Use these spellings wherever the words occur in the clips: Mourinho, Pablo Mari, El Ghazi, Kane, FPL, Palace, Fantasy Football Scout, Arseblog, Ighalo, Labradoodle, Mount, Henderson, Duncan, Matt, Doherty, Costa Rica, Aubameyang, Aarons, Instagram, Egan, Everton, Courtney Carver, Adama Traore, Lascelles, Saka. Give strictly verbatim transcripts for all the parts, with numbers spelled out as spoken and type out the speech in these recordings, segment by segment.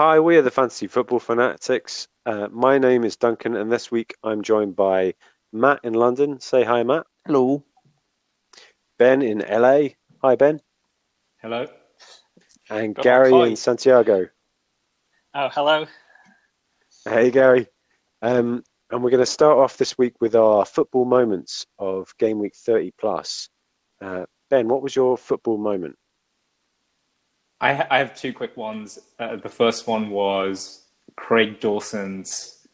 Hi, we are the Fantasy Football Fanatics. Uh, my name is Duncan, and this week I'm joined by Matt in London. Say hi, Matt. Hello. Ben in L A. Hi, Ben. Hello. And Got Gary in Santiago. Oh, hello. Hey, Gary. Um, and we're going to start off this week with our football moments of game week thirty plus. Uh, Ben, what was your football moment? I have two quick ones. Uh, the first one was Craig Dawson's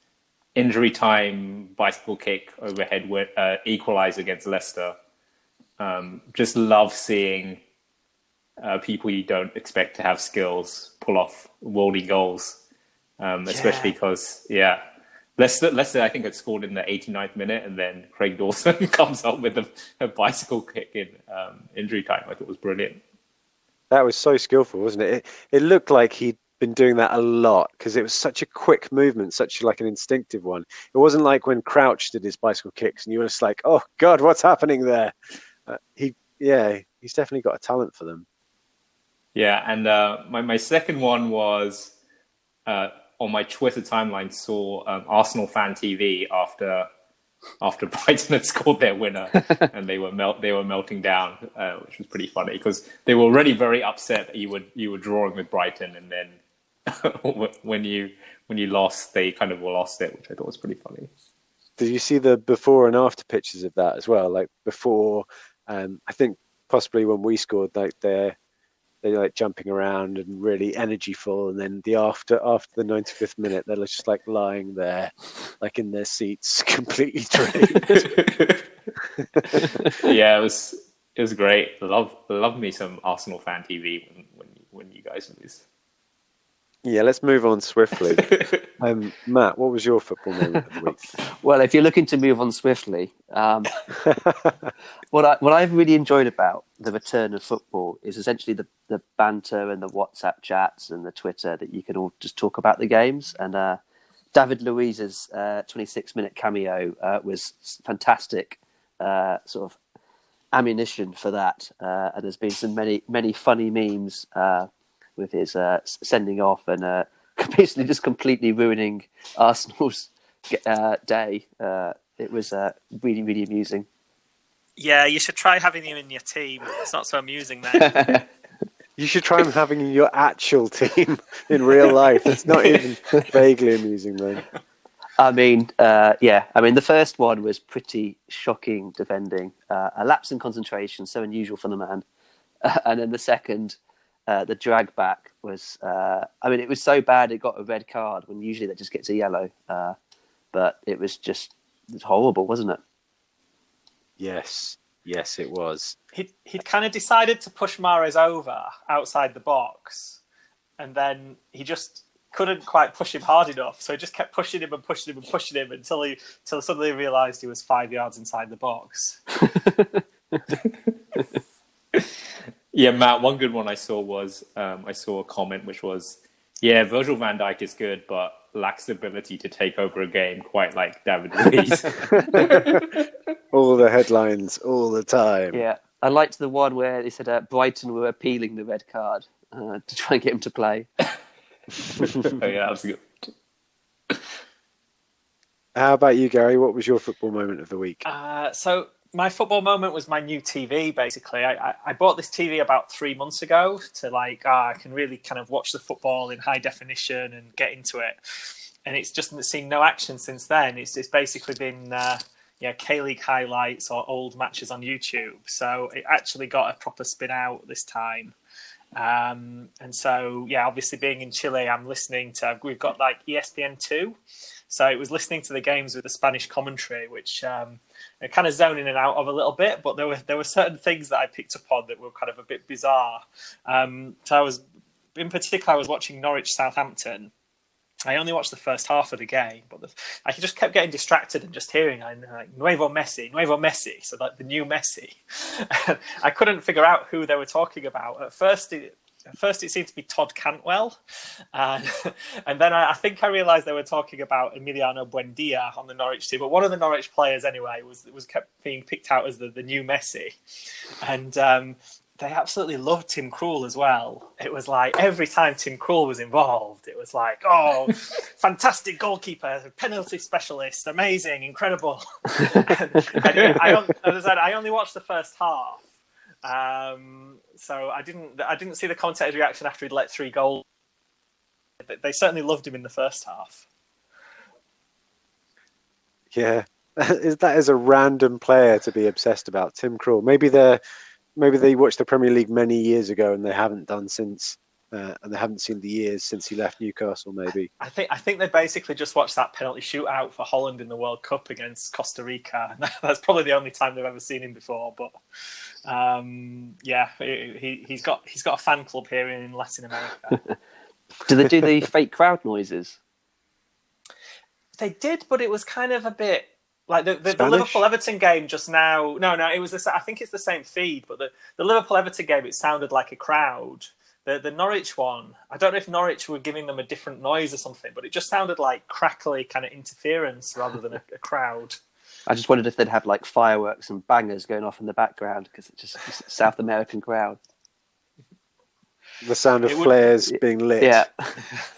injury time bicycle kick overhead uh, equaliser against Leicester. Um, just love seeing uh, people you don't expect to have skills pull off worldy goals, um, especially because, yeah. yeah, Leicester, Leicester I think had scored in the eighty-ninth minute, and then Craig Dawson comes up with a, a bicycle kick in um, injury time. I thought it was brilliant. That was so skillful, wasn't it? It, it looked like he'd been doing that a lot because it was such a quick movement, such like an instinctive one. It wasn't like when Crouch did his bicycle kicks and you were just like, oh, God, what's happening there? Uh, he, yeah, he's definitely got a talent for them. Yeah, and uh, my, my second one was uh, on my Twitter timeline, saw um, Arsenal Fan T V after after Brighton had scored their winner, and they were melt they were melting down, uh, which was pretty funny because they were already very upset that you were you were drawing with Brighton, and then when you when you lost, they kind of lost it, which I thought was pretty funny. Did you see the before and after pictures of that as well? Like before, um, I think possibly when we scored, like they're they're like jumping around and really energyful, and then the after after the ninety-fifth minute, they're just like lying there, like in their seats, completely drained. Yeah, it was it was great. Love love me some Arsenal Fan T V when when, when you guys lose. Yeah, let's move on swiftly. um, Matt, what was your football moment of the week? Well, if you're looking to move on swiftly, um, what I what I've really enjoyed about the return of football is essentially the, the banter and the WhatsApp chats and the Twitter that you can all just talk about the games. And uh, David Luiz's uh, twenty-six minute cameo uh, was fantastic, uh, sort of ammunition for that. Uh, and there's been some many many funny memes. Uh, with his uh, sending off and uh, basically just completely ruining Arsenal's uh, day. Uh, it was uh, really, really amusing. Yeah, you should try having him in your team. It's not so amusing then. You should try having your actual team in real life. It's not even vaguely amusing then. I mean, uh, yeah. I mean, the first one was pretty shocking defending. Uh, a lapse in concentration, so unusual for the man. Uh, and then the second... Uh, the drag back was, uh, I mean, it was so bad it got a red card when usually that just gets a yellow. Uh, but it was just it was horrible, wasn't it? Yes. Yes, it was. He'd, he'd kind of decided to push Mahrez over outside the box. And then he just couldn't quite push him hard enough. So he just kept pushing him and pushing him and pushing him until he, until suddenly realised he was five yards inside the box. Yeah, Matt, one good one I saw was, um, I saw a comment which was, yeah, Virgil van Dijk is good, but lacks the ability to take over a game quite like David Luiz. All the headlines, all the time. Yeah, I liked the one where they said uh, Brighton were appealing the red card uh, to try and get him to play. Oh, yeah, that was good. How about you, Gary? What was your football moment of the week? Uh, so... My football moment was my new T V, basically. I, I, I bought this T V about three months ago to, like, ah, I can really kind of watch the football in high definition and get into it. And it's just seen no action since then. It's, it's basically been, uh, yeah, K-League highlights or old matches on YouTube. So it actually got a proper spin out this time. Um, and so, yeah, obviously being in Chile, I'm listening to, we've got, like, E S P N two. So it was listening to the games with the Spanish commentary, which um, I kind of zoned in and out of a little bit. But there were there were certain things that I picked up on that were kind of a bit bizarre. Um, so I was, in particular, I was watching Norwich Southampton. I only watched the first half of the game, but the, I just kept getting distracted and just hearing like "Nuevo Messi, Nuevo Messi," so like the new Messi. I couldn't figure out who they were talking about at first. It, At first, it seemed to be Todd Cantwell. Uh, and then I, I think I realised they were talking about Emiliano Buendia on the Norwich team. But one of the Norwich players, anyway, was was kept being picked out as the, the new Messi. And um, they absolutely loved Tim Krul as well. It was like every time Tim Krul was involved, it was like, oh, fantastic goalkeeper, penalty specialist, amazing, incredible. I, I, on, as I said, I only watched the first half, um, so I didn't I didn't see the commentator's reaction after he'd let three goals. They certainly loved him in the first half. Yeah, that is a random player to be obsessed about, Tim Krul. Maybe they're. Maybe they watched the Premier League many years ago and they haven't done since, uh, and they haven't seen the years since he left Newcastle. Maybe I think I think they basically just watched that penalty shootout for Holland in the World Cup against Costa Rica. That's probably the only time they've ever seen him before. But um, yeah, he, he's got he's got a fan club here in Latin America. Do they do the fake crowd noises? They did, but it was kind of a bit. Like the, the, the Liverpool-Everton game just now, no, no, it was the, I think it's the same feed, but the, the Liverpool-Everton game, it sounded like a crowd. The the Norwich one, I don't know if Norwich were giving them a different noise or something, but it just sounded like crackly kind of interference rather than a, a crowd. I just wondered if they'd have like fireworks and bangers going off in the background because it's just it's a South American crowd. The sound of it flares would, being lit. Yeah,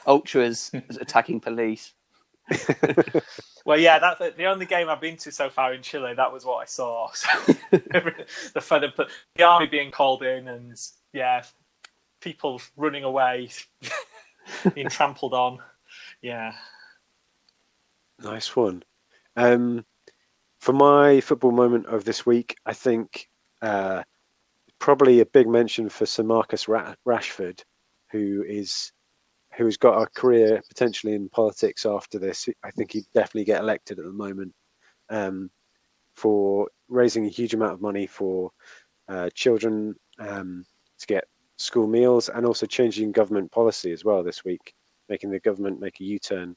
ultras attacking police. Well, yeah, that's the, the only game I've been to so far in Chile. That was what I saw. So, the, the, the army being called in, and yeah, people running away, being trampled on. Yeah, nice one. Um, for my football moment of this week, I think uh, probably a big mention for Sir Marcus Ra- Rashford, who is. who has got a career potentially in politics after this. I think he'd definitely get elected at the moment um, for raising a huge amount of money for uh, children um, to get school meals, and also changing government policy as well this week, making the government make a U-turn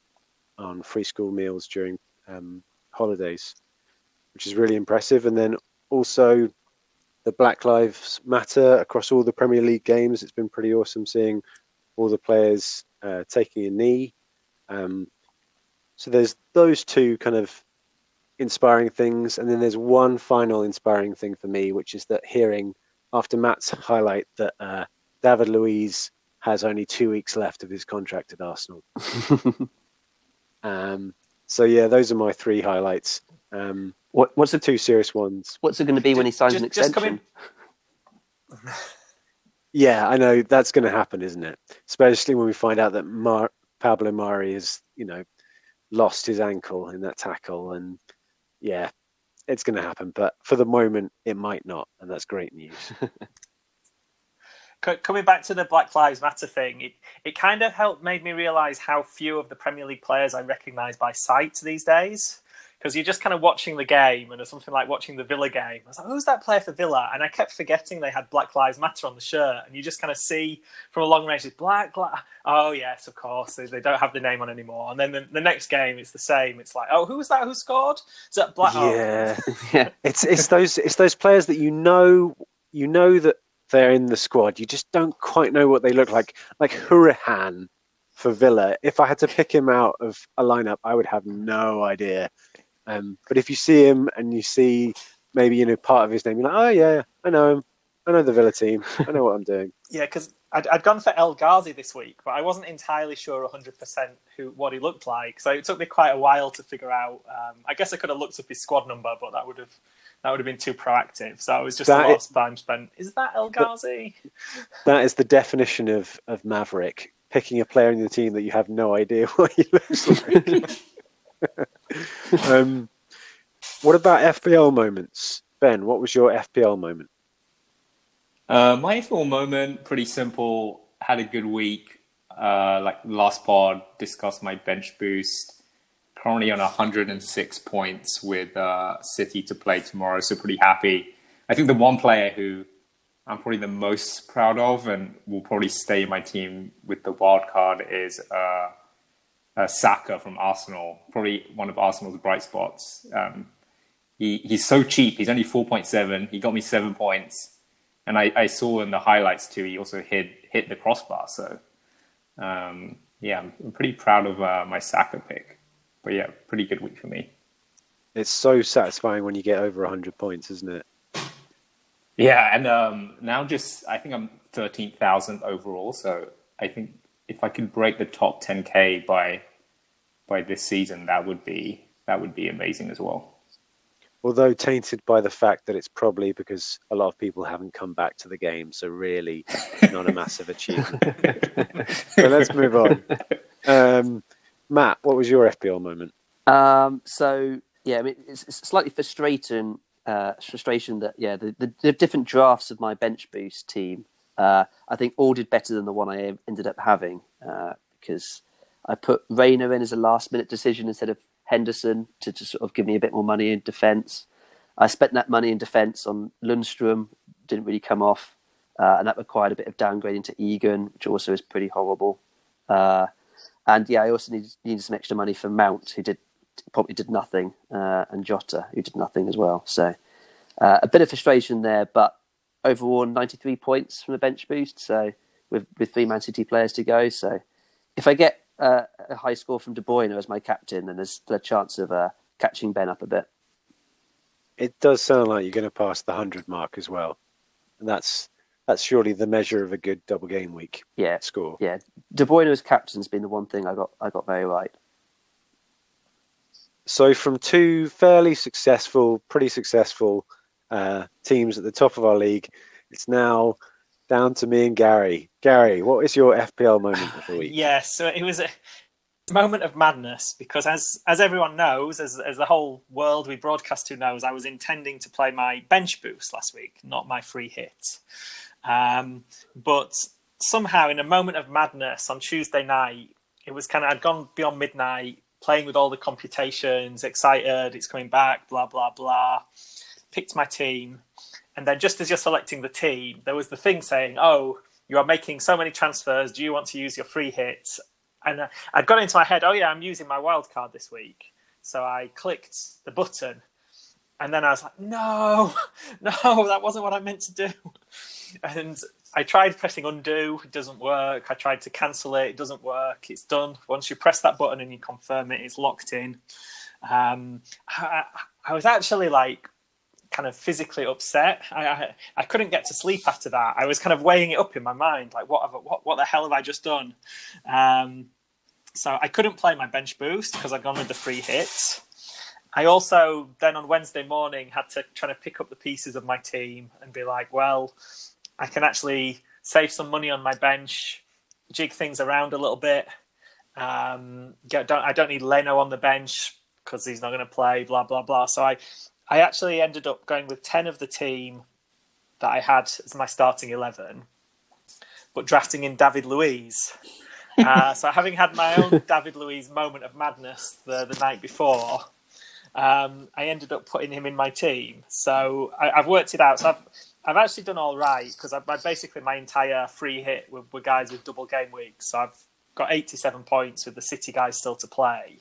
on free school meals during um, holidays, which is really impressive. And then also the Black Lives Matter across all the Premier League games. It's been pretty awesome seeing all the players Uh, taking a knee. Um, so there's those two kind of inspiring things. And then there's one final inspiring thing for me, which is that hearing after Matt's highlight that uh, David Luiz has only two weeks left of his contract at Arsenal. um, so yeah, those are my three highlights. Um, what, what's the two serious ones? What's it going to be when he signs just, an extension? Just coming... Yeah, I know that's going to happen, isn't it? Especially when we find out that Mar- Pablo Mari has, you know, lost his ankle in that tackle. And yeah, it's going to happen. But for the moment, it might not. And that's great news. Coming back to the Black Lives Matter thing, it, it kind of helped made me realise how few of the Premier League players I recognise by sight these days. Because you're just kind of watching the game, and it's something like watching the Villa game. I was like, who's that player for Villa? And I kept forgetting they had Black Lives Matter on the shirt. And you just kind of see from a long range, it's Black Lives... Oh, yes, of course. They, they don't have the name on anymore. And then the, the next game, it's the same. It's like, oh, who was that who scored? Is that Black... Yeah. Oh. yeah. It's it's those it's those players that you know you know that they're in the squad. You just don't quite know what they look like. Like Hurahan for Villa. If I had to pick him out of a lineup, I would have no idea. Um, but if you see him and you see maybe, you know, part of his name, you're like, oh, yeah, I know him. I know the Villa team. I know what I'm doing. Yeah, because I'd, I'd gone for El Ghazi this week, but I wasn't entirely sure one hundred percent who what he looked like. So it took me quite a while to figure out. Um, I guess I could have looked up his squad number, but that would have that would have been too proactive. So it was just that a lot is, of time spent. Is that El Ghazi? That is the definition of, of Maverick, picking a player in your team that you have no idea what he looks like. um, what about F P L moments? Ben, what was your F P L moment? Uh, my F P L moment, pretty simple. Had a good week. Uh, like last pod, discussed my bench boost. Currently on one hundred six points with uh, City to play tomorrow, so pretty happy. I think the one player who I'm probably the most proud of and will probably stay in my team with the wild card is... Uh, Uh, Saka from Arsenal, probably one of Arsenal's bright spots. Um, he he's so cheap. He's only four point seven. He got me seven points, and I, I saw in the highlights too. He also hit hit the crossbar. So um, yeah, I'm, I'm pretty proud of uh, my Saka pick. But yeah, pretty good week for me. It's so satisfying when you get over one hundred points, isn't it? Yeah, and um, now just, I think I'm thirteen thousand overall, so I think if I could break the top ten K by by this season, that would be that would be amazing as well. Although tainted by the fact that it's probably because a lot of people haven't come back to the game, so really not a massive achievement. So let's move on. Um, Matt, what was your F P L moment? Um, so, yeah, I mean, it's, it's slightly frustrating uh, frustration that, yeah, the, the, the different drafts of my bench boost team, uh, I think all did better than the one I ended up having uh, because I put Rayner in as a last-minute decision instead of Henderson to just sort of give me a bit more money in defence. I spent that money in defence on Lundstrom, didn't really come off, uh, and that required a bit of downgrading to Egan, which also is pretty horrible. Uh, and yeah, I also needed, needed some extra money for Mount, who did probably did nothing, uh, and Jota, who did nothing as well. So uh, a bit of frustration there, but overall ninety-three points from the bench boost. So with with three Man City players to go, so if I get Uh, a high score from De Bruyne as my captain, and there's still a chance of uh, catching Ben up a bit. It does sound like you're going to pass the one hundred mark as well, and that's that's surely the measure of a good double game week. Yeah, score. Yeah, De Bruyne as captain's been the one thing I got I got very right. So from two fairly successful, pretty successful uh, teams at the top of our league, it's now down to me and Gary. Gary, what is your F P L moment of the week? Yeah, so it was a moment of madness because as as everyone knows, as as the whole world we broadcast to knows, I was intending to play my bench boost last week, not my free hit. Um, but somehow in a moment of madness on Tuesday night, it was kind of, I'd gone beyond midnight, playing with all the computations, excited, it's coming back, blah, blah, blah. Picked my team. And then just as you're selecting the team, there was the thing saying, oh, you are making so many transfers. Do you want to use your free hits? And I'd got into my head, oh, yeah, I'm using my wild card this week. So I clicked the button. And then I was like, no, no, that wasn't what I meant to do. And I tried pressing undo. It doesn't work. I tried to cancel it. It doesn't work. It's done. Once you press that button and you confirm it, it's locked in. Um, I, I was actually like, kind of physically upset. I, I I couldn't get to sleep after that. I was kind of weighing it up in my mind, like what have, what what the hell have I just done? Um, so I couldn't play my bench boost because I'd gone with the free hit. I also then on Wednesday morning had to try to pick up the pieces of my team and be like, well, I can actually save some money on my bench, jig things around a little bit. Um, get, don't, I don't need Leno on the bench because he's not going to play, blah, blah, blah. So I I actually ended up going with ten of the team that I had as my starting eleven, but drafting in David Luiz. Uh, so having had my own David Luiz moment of madness the, the night before, um, I ended up putting him in my team. So I, I've worked it out. So I've, I've actually done all right because I, I basically my entire free hit were, were guys with double game weeks. So I've got eighty-seven points with the City guys still to play.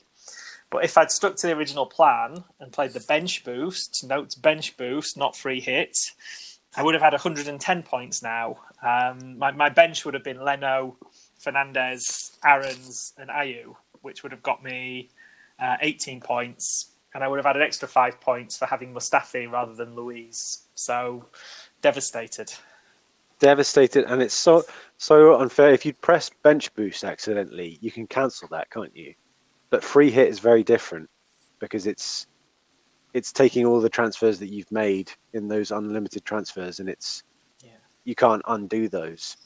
But if I'd stuck to the original plan and played the bench boost, notes bench boost, not free hits, I would have had one hundred ten points now. Um, my, my bench would have been Leno, Fernandes, Aarons and Ayew, which would have got me uh, eighteen points. And I would have had an extra five points for having Mustafi rather than Louise. So devastated. Devastated. And it's so, so unfair. If you'd press bench boost accidentally, you can cancel that, can't you? But free hit is very different because it's it's taking all the transfers that you've made in those unlimited transfers, and it's yeah. you can't undo those.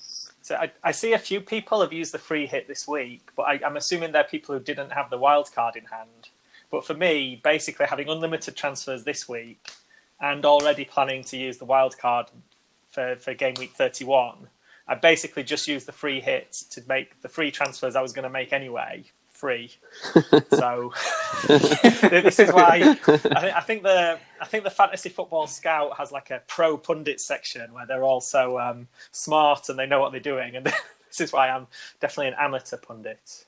So I, I see a few people have used the free hit this week, but I, I'm assuming they're people who didn't have the wild card in hand. But for me, basically having unlimited transfers this week and already planning to use the wild card for, for game week thirty-one, I basically just used the free hit to make the free transfers I was going to make anyway. Free, so this is why I, th- I think the I think the Fantasy Football Scout has like a pro pundit section where they're all so um, smart and they know what they're doing, and this is why I'm definitely an amateur pundit.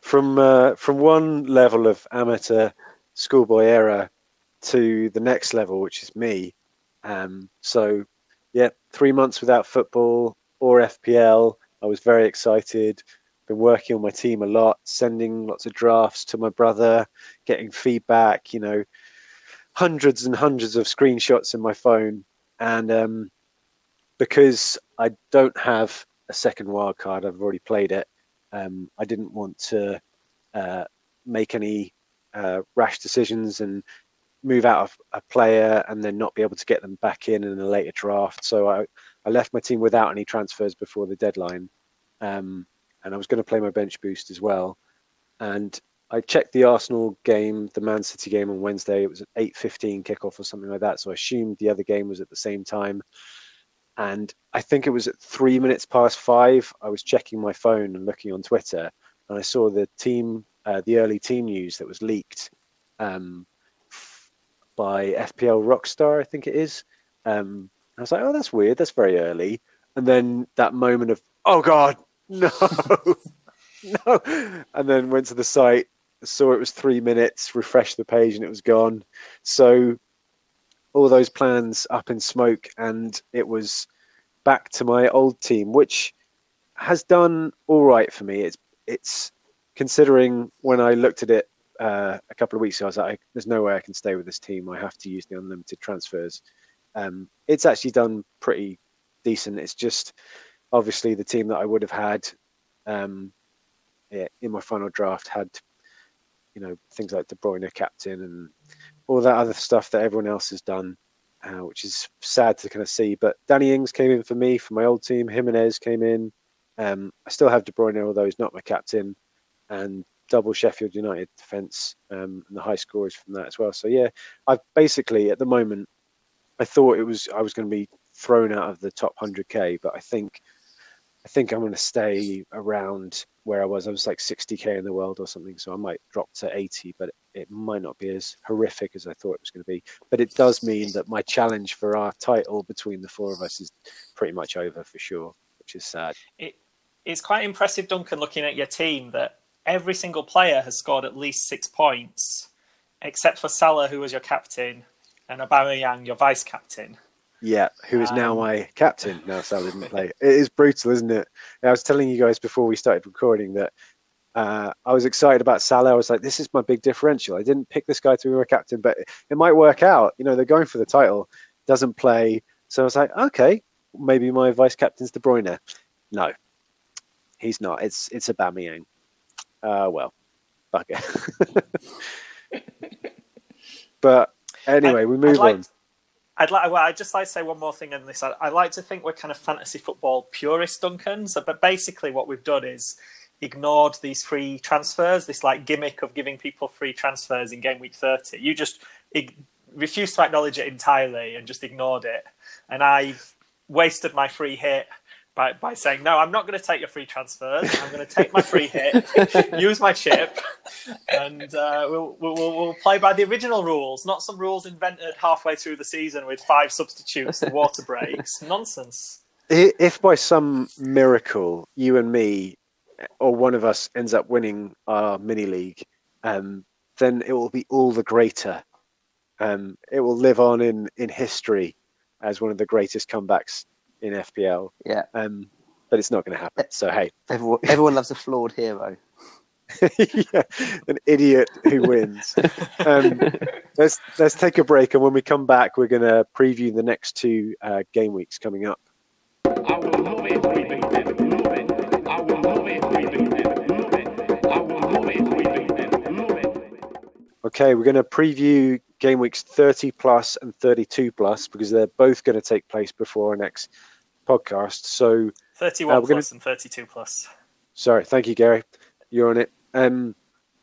From uh, from one level of amateur schoolboy era to the next level, which is me. Um, so yeah, three months without football or F P L. I was very excited. Been working on my team a lot, sending lots of drafts to my brother, getting feedback, you know, hundreds and hundreds of screenshots in my phone And um, because I don't have a second wild card, I've already played it. Um, I didn't want to uh, make any uh, rash decisions and move out of a player and then not be able to get them back in in a later draft. So I, I left my team without any transfers before the deadline. Um, and I was going to play my bench boost as well. And I checked the Arsenal game, the Man City game on Wednesday. It was an eight fifteen kickoff or something like that. So I assumed the other game was at the same time. And I think it was at three minutes past five, I was checking my phone and looking on Twitter, and I saw the team, uh, the early team news that was leaked um, by F P L Rockstar, I think it is. Um, I was like, oh, that's weird. That's very early. And then that moment of, oh, God, no, no. And then went to the site, saw it was three minutes, refreshed the page, and it was gone. So all those plans up in smoke, and it was back to my old team, which has done all right for me. It's it's considering when I looked at it uh, a couple of weeks ago, I was like, there's no way I can stay with this team. I have to use the unlimited transfers. Um, it's actually done pretty decent. It's just obviously the team that I would have had um, yeah, in my final draft had, you know, things like De Bruyne captain and all that other stuff that everyone else has done, uh, which is sad to kind of see. But Danny Ings came in for me, for my old team. Jimenez came in. Um, I still have De Bruyne, although he's not my captain. And double Sheffield United defence um, and the high scorers from that as well. So, yeah, I've basically, at the moment, I thought it was I was going to be thrown out of the top one hundred K, but I think, I think I'm going to stay around where I was. I was like sixty K in the world or something, so I might drop to eighty, but it might not be as horrific as I thought it was going to be. But it does mean that my challenge for our title between the four of us is pretty much over for sure, which is sad. It, it's quite impressive, Duncan, looking at your team, that every single player has scored at least six points, except for Salah, who was your captain, and Aubameyang, your vice-captain. Yeah, who is um, now my captain. Now Salah didn't play. It is brutal, isn't it? I was telling you guys before we started recording that uh, I was excited about Salah. I was like, this is my big differential. I didn't pick this guy to be my captain, but it might work out. You know, they're going for the title. Doesn't play. So I was like, okay, maybe my vice-captain's De Bruyne. No, he's not. It's it's Aubameyang. Uh, well, fuck it. But anyway, I'd, we move I'd like on. To- I'd like. Well, I'd just like to say one more thing on this. I, I like to think we're kind of fantasy football purists, Duncan. So, but basically, what we've done is ignored these free transfers. This like gimmick of giving people free transfers in game week thirty. You just ig- refused to acknowledge it entirely and just ignored it. And I've wasted my free hit by by saying no. I'm not going to take your free transfers. I'm going to take my free hit, use my chip, and uh, we'll, we'll we'll play by the original rules, not some rules invented halfway through the season with five substitutes and water breaks. Nonsense. If by some miracle you and me, or one of us, ends up winning our mini league, um, then it will be all the greater. Um, it will live on in in history as one of the greatest comebacks in F P L, yeah, um, but it's not going to happen. So hey, everyone, everyone loves a flawed hero, yeah, an idiot who wins. um, let's let's take a break, and when we come back, we're going to preview the next two uh, game weeks coming up. I will move it, move it, move it. I will move it, move it, move it. I will move it, move it, move it. Okay, we're going to preview game weeks thirty plus and thirty-two plus, because they're both going to take place before our next podcast. So thirty-one uh, plus gonna... and thirty-two plus. Sorry, thank you, Gary. You're on it. Um,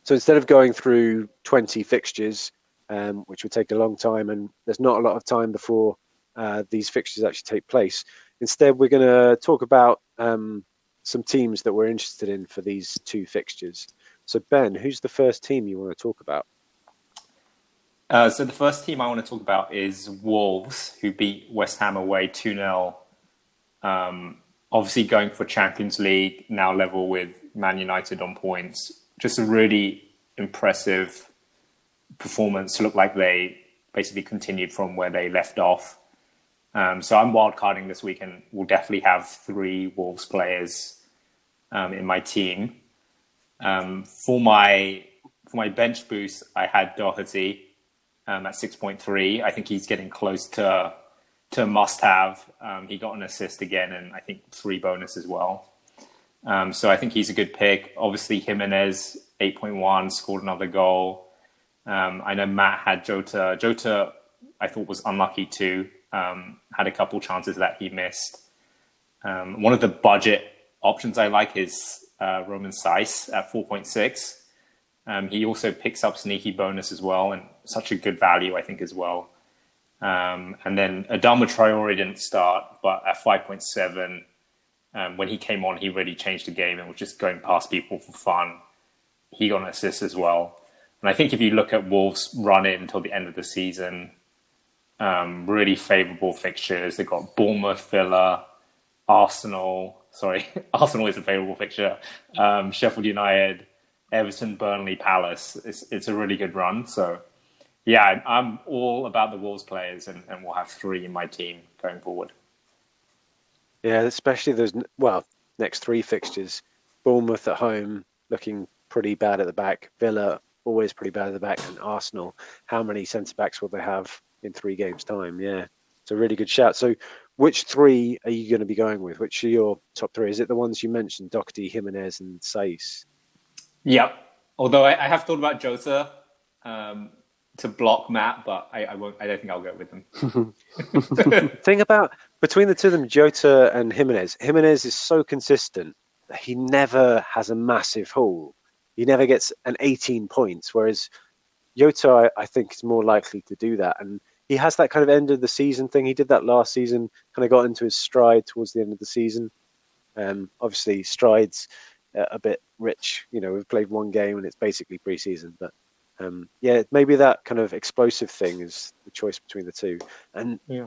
so instead of going through twenty fixtures, um, which would take a long time, and there's not a lot of time before uh, these fixtures actually take place, instead we're going to talk about um, some teams that we're interested in for these two fixtures. So Ben, who's the first team you want to talk about? Uh, so the first team I want to talk about is Wolves, who beat West Ham away two nil. Um, obviously going for Champions League, now level with Man United on points. Just a really impressive performance. Looked like they basically continued from where they left off. Um, so I'm wildcarding this week and will definitely have three Wolves players um, in my team. Um, for my for my bench boost, I had Doherty. Um, at six point three, I think he's getting close to to must-have. Um, he got an assist again, and I think three bonus as well. Um, so I think he's a good pick. Obviously, Jimenez, eight point one, scored another goal. Um, I know Matt had Jota. Jota, I thought, was unlucky too. Um, had a couple chances that he missed. Um, one of the budget options I like is uh, Roman Saïss at four point six. Um, he also picks up sneaky bonus as well, and such a good value, I think, as well. Um, and then Adama Traore didn't start, but at five point seven, um, when he came on, he really changed the game and was just going past people for fun. He got an assist as well. And I think if you look at Wolves' run-in until the end of the season, um, really favourable fixtures. They've got Bournemouth, Villa, Arsenal. Sorry, Arsenal is a favourable fixture. Um, Sheffield United, Everton, Burnley, Palace. It's it's a really good run. So, yeah, I'm all about the Wolves players, and, and we'll have three in my team going forward. Yeah, especially those, well, next three fixtures. Bournemouth at home, looking pretty bad at the back. Villa, always pretty bad at the back. And Arsenal, how many centre-backs will they have in three games' time? Yeah, it's a really good shout. So which three are you going to be going with? Which are your top three? Is it the ones you mentioned, Doherty, Jimenez and Saïss? Yeah, although I, I have thought about Jota um, to block Matt, but I, I won't. I don't think I'll go with him. Thing about between the two of them, Jota and Jimenez. Jimenez is so consistent that he never has a massive haul. He never gets an eighteen points, whereas Jota, I, I think, is more likely to do that. And he has that kind of end of the season thing. He did that last season, kind of got into his stride towards the end of the season. Um, obviously, strides a bit rich, you know, we've played one game and it's basically pre-season, but um yeah, maybe that kind of explosive thing is the choice between the two. And yeah,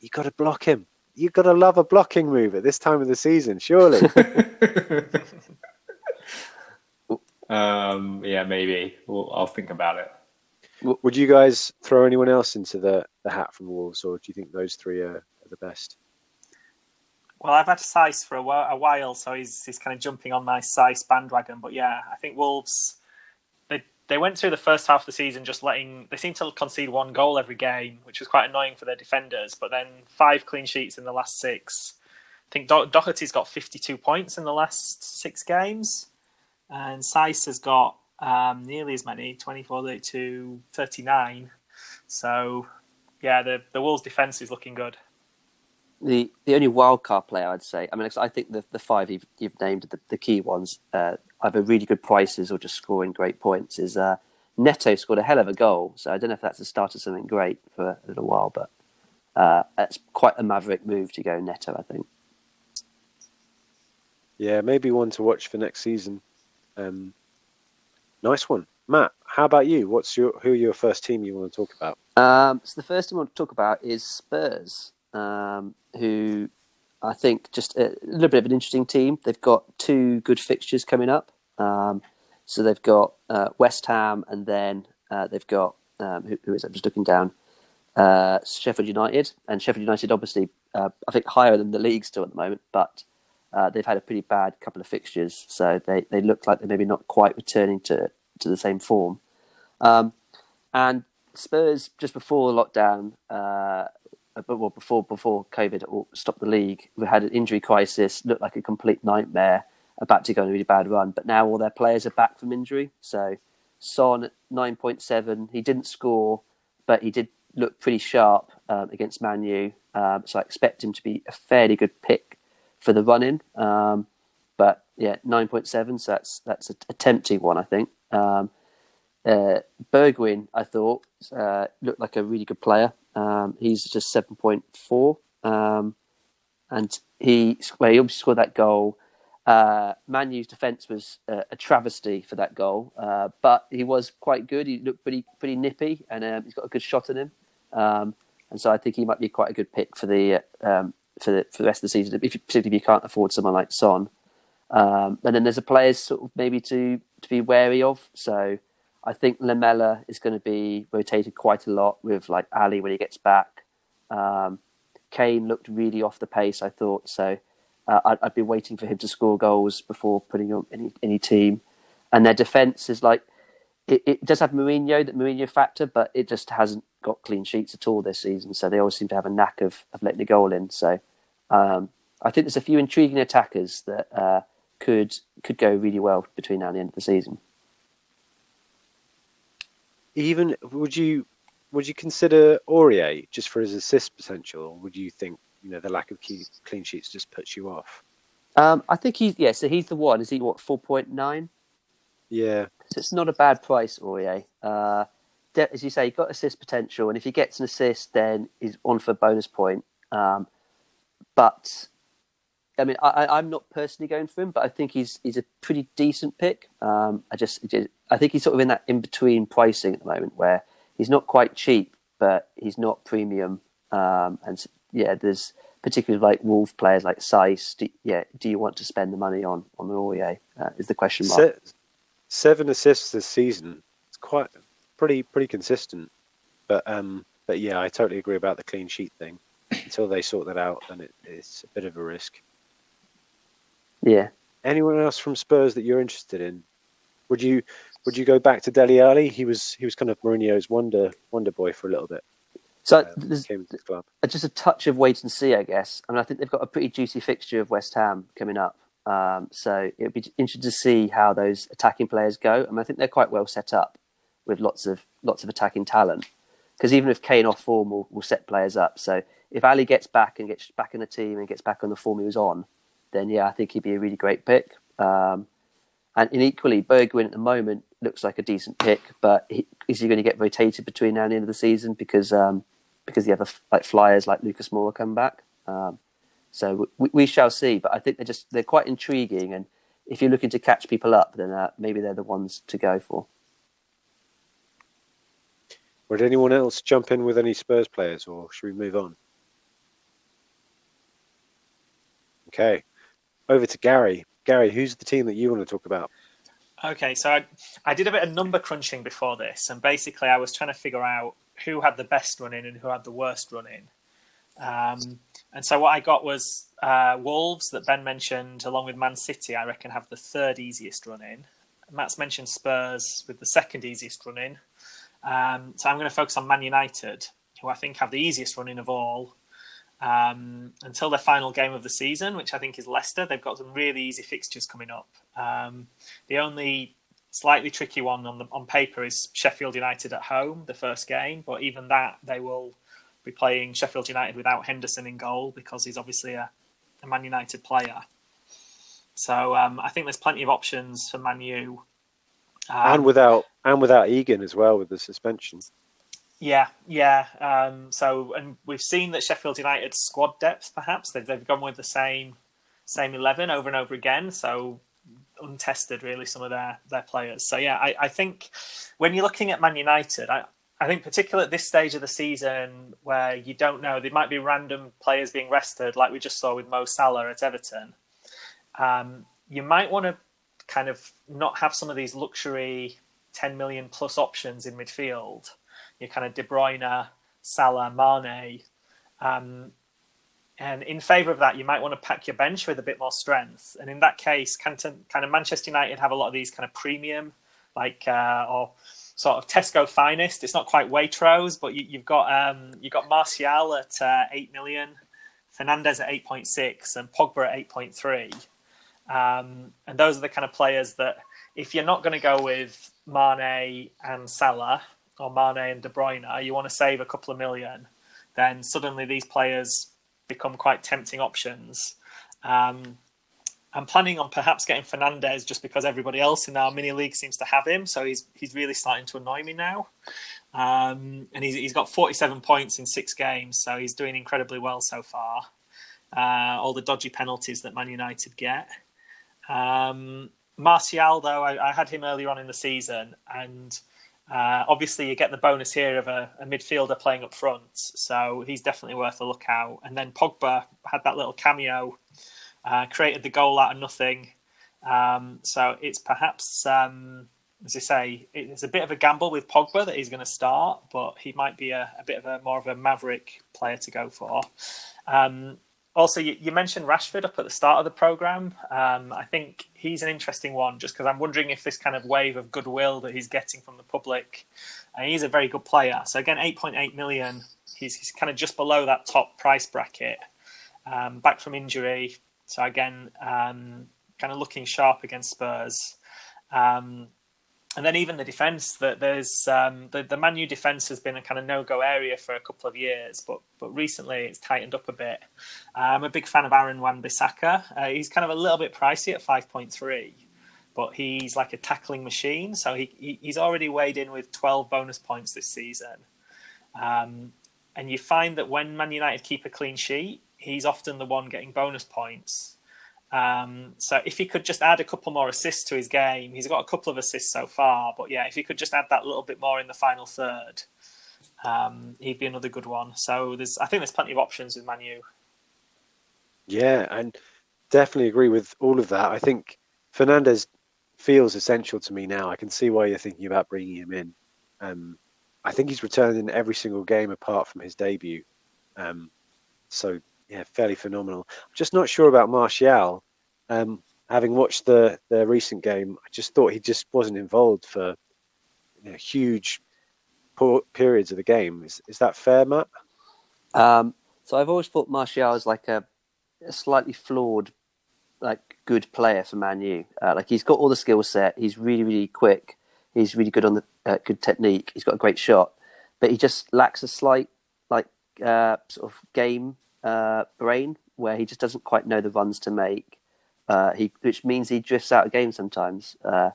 you got to block him. You got to love a blocking move at this time of the season, surely. um yeah, maybe we'll, I'll think about it. Would you guys throw anyone else into the, the hat from Wolves, or do you think those three are, are the best? Well, I've had Saïss for a while, a while, so he's he's kind of jumping on my Saïss bandwagon. But yeah, I think Wolves, they they went through the first half of the season just letting, they seemed to concede one goal every game, which was quite annoying for their defenders. But then five clean sheets in the last six. I think Do- Doherty's got fifty-two points in the last six games. And Saïss has got um, nearly as many, twenty-four, thirty-two, thirty-nine. So yeah, the, the Wolves defence is looking good. The the only wildcard player I'd say, I mean, I think the, the five you've, you've named, the, the key ones, uh, either really good prices or just scoring great points, is uh, Neto scored a hell of a goal. So I don't know if that's the start of something great for a little while, but uh, that's quite a maverick move to go Neto, I think. Yeah, maybe one to watch for next season. Um, nice one. Matt, how about you? What's your who are your first team you want to talk about? Um, so the first team I want to talk about is Spurs. Um, who I think just a little bit of an interesting team. They've got two good fixtures coming up. Um, so they've got uh, West Ham, and then uh, they've got, um, who, who is it? I'm just looking down, uh, Sheffield United. And Sheffield United, obviously, uh, I think higher than the league still at the moment, but uh, they've had a pretty bad couple of fixtures. So they, they look like they're maybe not quite returning to, to the same form. Um, and Spurs, just before lockdown, uh, But well, before before COVID stopped the league, we had an injury crisis, looked like a complete nightmare, about to go on a really bad run. But now all their players are back from injury. So Son, nine point seven. He didn't score, but he did look pretty sharp um, against Man U. Um, so I expect him to be a fairly good pick for the run-in. Um, but yeah, nine point seven. So that's that's a, a tempting one, I think. Um, uh, Bergwijn, I thought, uh, looked like a really good player. Um, he's just seven point four, um, and he, well, he obviously scored that goal. Uh, Man U's defence was a, a travesty for that goal, uh, but he was quite good. He looked pretty pretty nippy, and um, he's got a good shot in him. Um, and so I think he might be quite a good pick for the um, for the for the rest of the season, if you, particularly if you can't afford someone like Son. Um, and then there's a player sort of maybe to to be wary of. So I think Lamella is going to be rotated quite a lot with like Ali when he gets back. Um, Kane looked really off the pace, I thought. So uh, I'd, I'd be waiting for him to score goals before putting on any, any team. And their defence is like, it, it does have Mourinho, that Mourinho factor, but it just hasn't got clean sheets at all this season, so they always seem to have a knack of, of letting a goal in. So um, I think there's a few intriguing attackers that uh, could could go really well between now and the end of the season. Even would you would you consider Aurier just for his assist potential, or would you think you know the lack of key, clean sheets just puts you off? Um, I think he's yeah. So he's the one. Is he what four point nine? Yeah. So it's not a bad price, Aurier. Uh, as you say, he got assist potential, and if he gets an assist, then he's on for a bonus point. Um, but I mean, I, I'm not personally going for him, but I think he's he's a pretty decent pick. Um, I just I think he's sort of in that in between pricing at the moment, where he's not quite cheap, but he's not premium. Um, and yeah, there's particularly like Wolves players like Saïss. Do, yeah, do you want to spend the money on on Aurier? Uh, is the question mark. So, seven assists this season. It's quite pretty pretty consistent. But um, but yeah, I totally agree about the clean sheet thing. Until they sort that out, then it, it's a bit of a risk. Yeah. Anyone else from Spurs that you're interested in? Would you would you go back to Dele Alli? He was he was kind of Mourinho's wonder wonder boy for a little bit. So um, there's came to the club. Just a touch of wait and see, I guess. I mean, I think they've got a pretty juicy fixture of West Ham coming up. Um, so it would be interesting to see how those attacking players go. I mean, I think they're quite well set up with lots of lots of attacking talent. Because even if Kane off form will, will set players up. So if Ali gets back and gets back in the team and gets back on the form he was on, then yeah, I think he'd be a really great pick. Um, and, and equally, Bergwijn at the moment looks like a decent pick, but he, is he going to get rotated between now and the end of the season because um, because the other like flyers like Lucas Moura come back? Um, So we, we shall see, but I think they're just they're quite intriguing, and if you're looking to catch people up, then uh, maybe they're the ones to go for. Would anyone else jump in with any Spurs players, or should we move on? Okay, over to Gary. Gary, who's the team that you want to talk about? Okay, so I, I did a bit of number crunching before this, and basically I was trying to figure out who had the best run in and who had the worst run in. Um, and so what I got was uh, Wolves that Ben mentioned, along with Man City, I reckon have the third easiest run in. Matt's mentioned Spurs with the second easiest run in. Um, so I'm going to focus on Man United, who I think have the easiest run in of all um, until their final game of the season, which I think is Leicester. They've got some really easy fixtures coming up. Um, the only slightly tricky one on the on paper is Sheffield United at home, the first game, but even that they will be playing Sheffield United without Henderson in goal because he's obviously a, a Man United player. So um, I think there's plenty of options for Man U. Um, and without and without Egan as well with the suspension. Yeah, yeah. Um, so and we've seen that Sheffield United's squad depth, perhaps they've they've gone with the same same eleven over and over again. So untested, really, some of their their players. So yeah, I, I think when you're looking at Man United, I. I think particularly at this stage of the season where you don't know, there might be random players being rested like we just saw with Mo Salah at Everton. Um, you might want to kind of not have some of these luxury ten million plus options in midfield. You're kind of De Bruyne, Salah, Mane. Um, and in favour of that, you might want to pack your bench with a bit more strength. And in that case, kind of Manchester United have a lot of these kind of premium, like, uh, or... sort of Tesco finest. It's not quite Waitrose, but you, you've got um, you've got Martial at uh, eight million, Fernandes at eight point six, and Pogba at eight point three. Um, and those are the kind of players that, if you're not going to go with Mane and Salah, or Mane and De Bruyne, you want to save a couple of million, then suddenly these players become quite tempting options. Um, I'm planning on perhaps getting Fernandes just because everybody else in our mini league seems to have him. So he's he's really starting to annoy me now. Um, and he's, he's got forty-seven points in six games. So he's doing incredibly well so far. Uh, all the dodgy penalties that Man United get. Um, Martial, though, I, I had him earlier on in the season. And uh, obviously you get the bonus here of a, a midfielder playing up front. So he's definitely worth a look out. And then Pogba had that little cameo. Uh, created the goal out of nothing. Um, so it's perhaps, um, as I say, it's a bit of a gamble with Pogba that he's going to start, but he might be a, a bit of a more of a maverick player to go for. Um, Also, you, you mentioned Rashford up at the start of the programme. Um, I think he's an interesting one just because I'm wondering if this kind of wave of goodwill that he's getting from the public, and he's a very good player. So again, eight point eight million, he's, he's kind of just below that top price bracket, um, back from injury. So again, um, kind of looking sharp against Spurs. Um, and then even the defence, that there's um, the, the Man U defence has been a kind of no-go area for a couple of years, but but recently it's tightened up a bit. Uh, I'm a big fan of Aaron Wan-Bissaka. Uh, he's kind of a little bit pricey at five point three, but he's like a tackling machine. So he, he he's already weighed in with twelve bonus points this season. Um, and you find that when Man United keep a clean sheet, he's often the one getting bonus points. Um, so if he could just add a couple more assists to his game, he's got a couple of assists so far, but yeah, if he could just add that little bit more in the final third, um, he'd be another good one. So there's, I think there's plenty of options with Man U. Yeah, and definitely agree with all of that. I think Fernandes feels essential to me now. I can see why you're thinking about bringing him in. Um, I think he's returned in every single game apart from his debut. Um, so yeah, fairly phenomenal. I'm just not sure about Martial. Um, having watched the, the recent game, I just thought he just wasn't involved for you know, huge periods of the game. Is is that fair, Matt? Um, so I've always thought Martial is like a, a slightly flawed, like good player for Man U. Uh, like he's got all the skill set. He's really really quick. He's really good on the uh, good technique. He's got a great shot, but he just lacks a slight like uh, sort of game. Uh, brain where he just doesn't quite know the runs to make, uh, he which means he drifts out of games sometimes. Uh,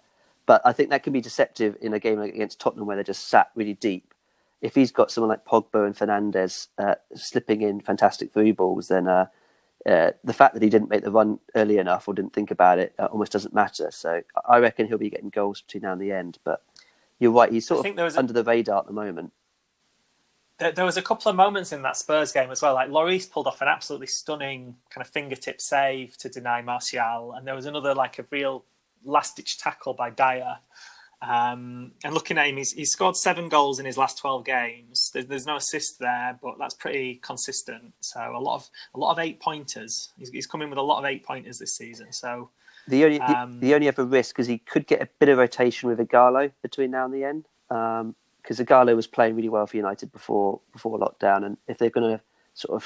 but I think that can be deceptive in a game like against Tottenham where they're just sat really deep. If he's got someone like Pogba and Fernandes uh, slipping in fantastic through balls, then uh, uh, the fact that he didn't make the run early enough or didn't think about it uh, almost doesn't matter. So I reckon he'll be getting goals between now and the end. But you're right, he's sort of a... under the radar at the moment. There was a couple of moments in that Spurs game as well. Like Lloris pulled off an absolutely stunning kind of fingertip save to deny Martial. And there was another, like a real last-ditch tackle by Dyer. Um, and looking at him, he's, he's scored seven goals in his last twelve games. There's, there's no assist there, but that's pretty consistent. So a lot of a lot of eight-pointers. He's, he's come in with a lot of eight-pointers this season. So the only, um, the, the only other risk is he could get a bit of rotation with Ighalo between now and the end. Um Because Ighalo was playing really well for United before before lockdown, and if they're going to sort of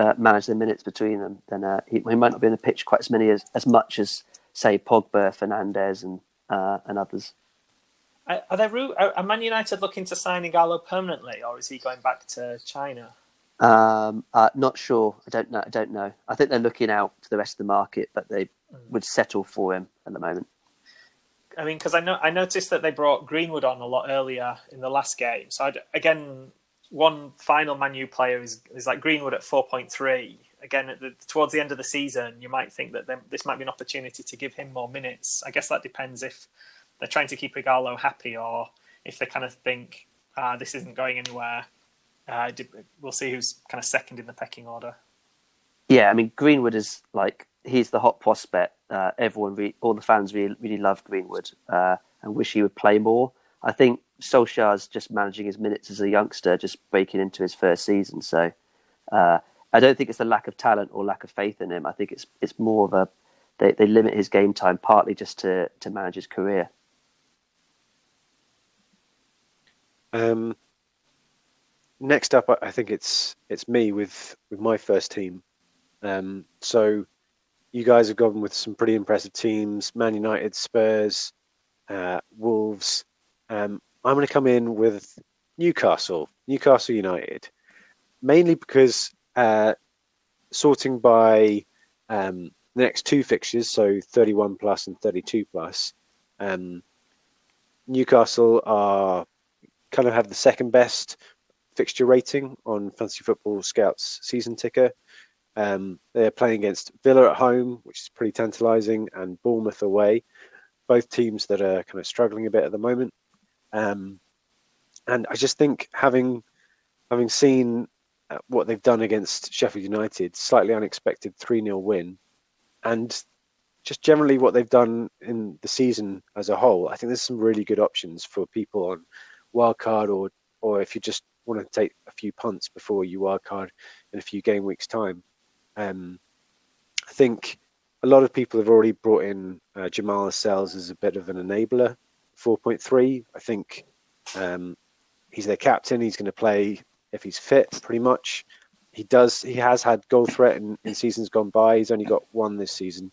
uh, manage their minutes between them, then uh, he, he might not be on the pitch quite as many as, as much as say Pogba, Fernandes, and uh, and others. Are there are Man United looking to sign Ighalo permanently, or is he going back to China? Um, uh, not sure. I don't know. I don't know. I think they're looking out for the rest of the market, but they mm. would settle for him at the moment. I mean, because I know I noticed that they brought Greenwood on a lot earlier in the last game. So I'd, again, one final Man U player is is like Greenwood at four point three. Again, at the, towards the end of the season, you might think that this might be an opportunity to give him more minutes. I guess that depends if they're trying to keep Ighalo happy or if they kind of think uh, this isn't going anywhere. Uh, we'll see who's kind of second in the pecking order. Yeah, I mean, Greenwood is like he's the hot prospect. Uh, everyone, re- all the fans really, really love Greenwood uh, and wish he would play more. I think Solskjaer's just managing his minutes as a youngster, just breaking into his first season. So uh, I don't think it's the lack of talent or lack of faith in him. I think it's it's more of a they, they limit his game time partly just to to manage his career. Um, next up, I think it's it's me with with my first team. Um, so. You guys have gone with some pretty impressive teams, Man United, Spurs, uh, Wolves. Um, I'm going to come in with Newcastle, Newcastle United, mainly because uh, sorting by um, the next two fixtures, so thirty-one plus and thirty-two plus, um, Newcastle are kind of have the second best fixture rating on Fantasy Football Scout's season ticker. Um, they're playing against Villa at home, which is pretty tantalising, and Bournemouth away, both teams that are kind of struggling a bit at the moment. Um, and I just think having having seen what they've done against Sheffield United, slightly unexpected three nil win, and just generally what they've done in the season as a whole, I think there's some really good options for people on wildcard or, or if you just want to take a few punts before you wildcard in a few game weeks' time. Um, I think a lot of people have already brought in uh, Jamal Sells as a bit of an enabler. four point three, I think um, he's their captain. He's going to play if he's fit, pretty much. He does. He has had goal threat in, in seasons gone by. He's only got one this season,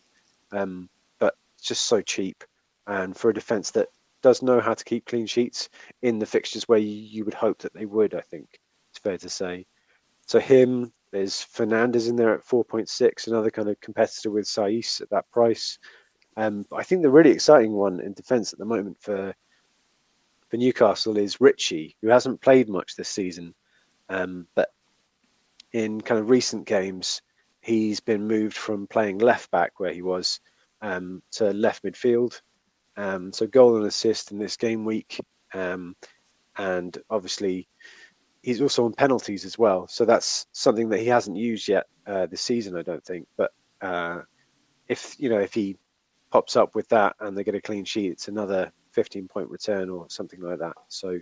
um, but it's just so cheap. And for a defence that does know how to keep clean sheets in the fixtures where you, you would hope that they would, I think it's fair to say. So him, there's Fernandes in there at four point six, another kind of competitor with Saïss at that price. Um, I think the really exciting one in defence at the moment for for Newcastle is Richie, who hasn't played much this season, um, but in kind of recent games, he's been moved from playing left back where he was um, to left midfield. Um, so goal and assist in this game week, um, and obviously he's also on penalties as well. So that's something that he hasn't used yet uh, this season, I don't think. But uh, if you know if he pops up with that and they get a clean sheet, it's another fifteen point return or something like that. So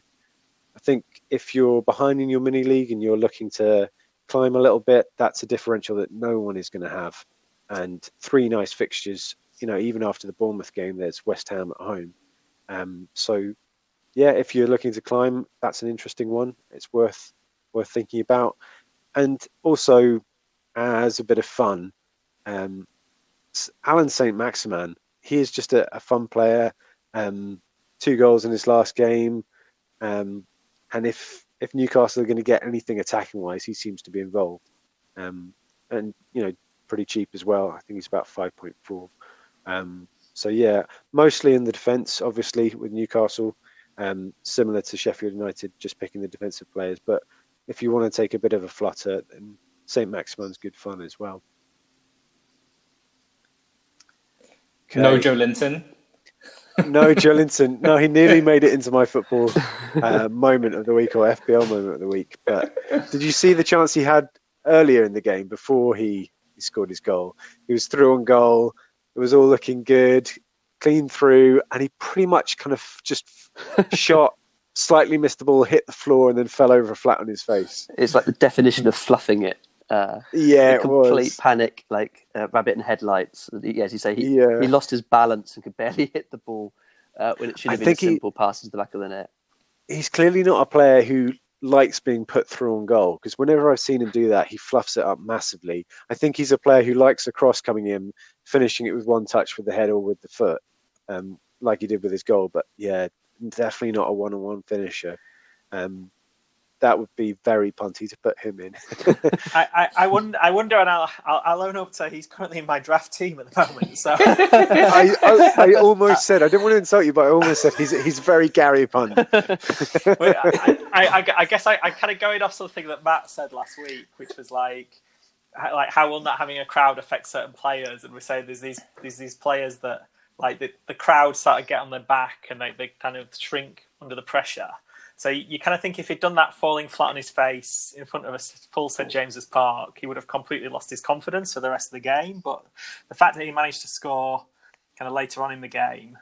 I think if you're behind in your mini league and you're looking to climb a little bit, that's a differential that no one is going to have, and three nice fixtures. You know, even after the Bournemouth game, there's West Ham at home. Um, so, yeah, if you're looking to climb, that's an interesting one. It's worth worth thinking about. And also, as a bit of fun, um, Alan Saint-Maximin, he is just a, a fun player. Um, two goals in his last game. Um, and if, if Newcastle are going to get anything attacking-wise, he seems to be involved. Um, and, you know, pretty cheap as well. I think he's about five point four. Um, so yeah, mostly in the defence, obviously, with Newcastle, um, similar to Sheffield United, just picking the defensive players. But if you want to take a bit of a flutter, then Saint-Maximin's good fun as well. Okay. No Joe Linton. No Joe Linton. No, he nearly made it into my football uh, moment of the week, or F P L moment of the week. But did you see the chance he had earlier in the game before he, he scored his goal? He was through on goal. It was all looking good, clean through, and he pretty much kind of just shot, slightly missed the ball, hit the floor, and then fell over flat on his face. It's like the definition of fluffing it. Uh, yeah, it complete was. Panic, like uh, rabbit in headlights. Yeah, as you say, he, yeah. he lost his balance and could barely hit the ball uh, when it should have I been a simple he, pass into the back of the net. He's clearly not a player who likes being put through on goal, because whenever I've seen him do that, he fluffs it up massively. I think he's a player who likes a cross coming in, finishing it with one touch with the head or with the foot, um, like he did with his goal. But yeah, definitely not a one-on-one finisher. Um, that would be very punty to put him in. I, I, I wonder, I wonder, and I'll, I'll, I'll own up to he's currently in my draft team at the moment. So I, I, I almost said, I didn't want to insult you, but I almost said he's he's very Gary Pun. I, I, I, I guess I, I kind of going off something that Matt said last week, which was like, like how will not having a crowd affect certain players? And we say there's these these these players that like the, the crowd sort of get on their back and they, they kind of shrink under the pressure. So you kind of think if he'd done that falling flat on his face in front of a full Saint James's Park, he would have completely lost his confidence for the rest of the game. But the fact that he managed to score kind of later on in the game,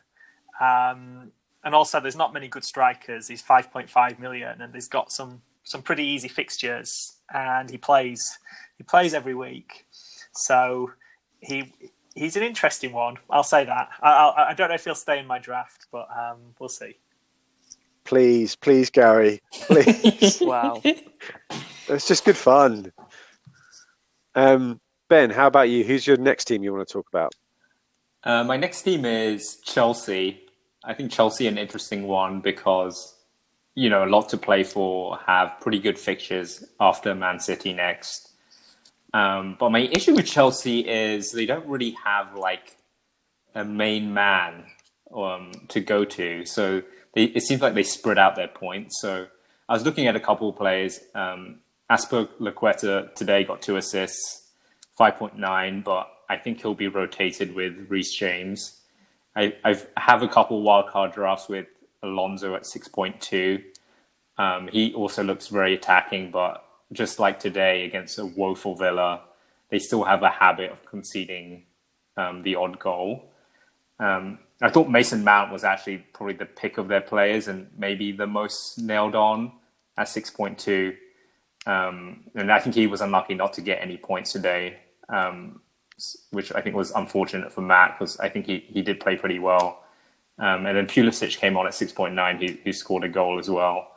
um, and also there's not many good strikers. He's five point five million, and he's got some some pretty easy fixtures, and he plays he plays every week. So he he's an interesting one. I'll say that. I, I don't know if he'll stay in my draft, but um, we'll see. Please, please, Gary, please. Wow. It's just good fun. Um, Ben, how about you? Who's your next team you want to talk about? Uh, my next team is Chelsea. I think Chelsea an interesting one because, you know, a lot to play for, have pretty good fixtures after Man City next. Um, but my issue with Chelsea is they don't really have, like, a main man um, to go to. So They, it seems like they spread out their points. So I was looking at a couple of players. Um, Azpilicueta today got two assists, five point nine, but I think he'll be rotated with Reece James. I I've, have a couple wildcard drafts with Alonso at six point two. Um, he also looks very attacking, but just like today against a woeful Villa, they still have a habit of conceding um, the odd goal. Um, I thought Mason Mount was actually probably the pick of their players and maybe the most nailed on at six point two. Um, and I think he was unlucky not to get any points today. um, which I think was unfortunate for Matt, because I think he, he did play pretty well. Um, and then Pulisic came on at six point nine, who, who scored a goal as well.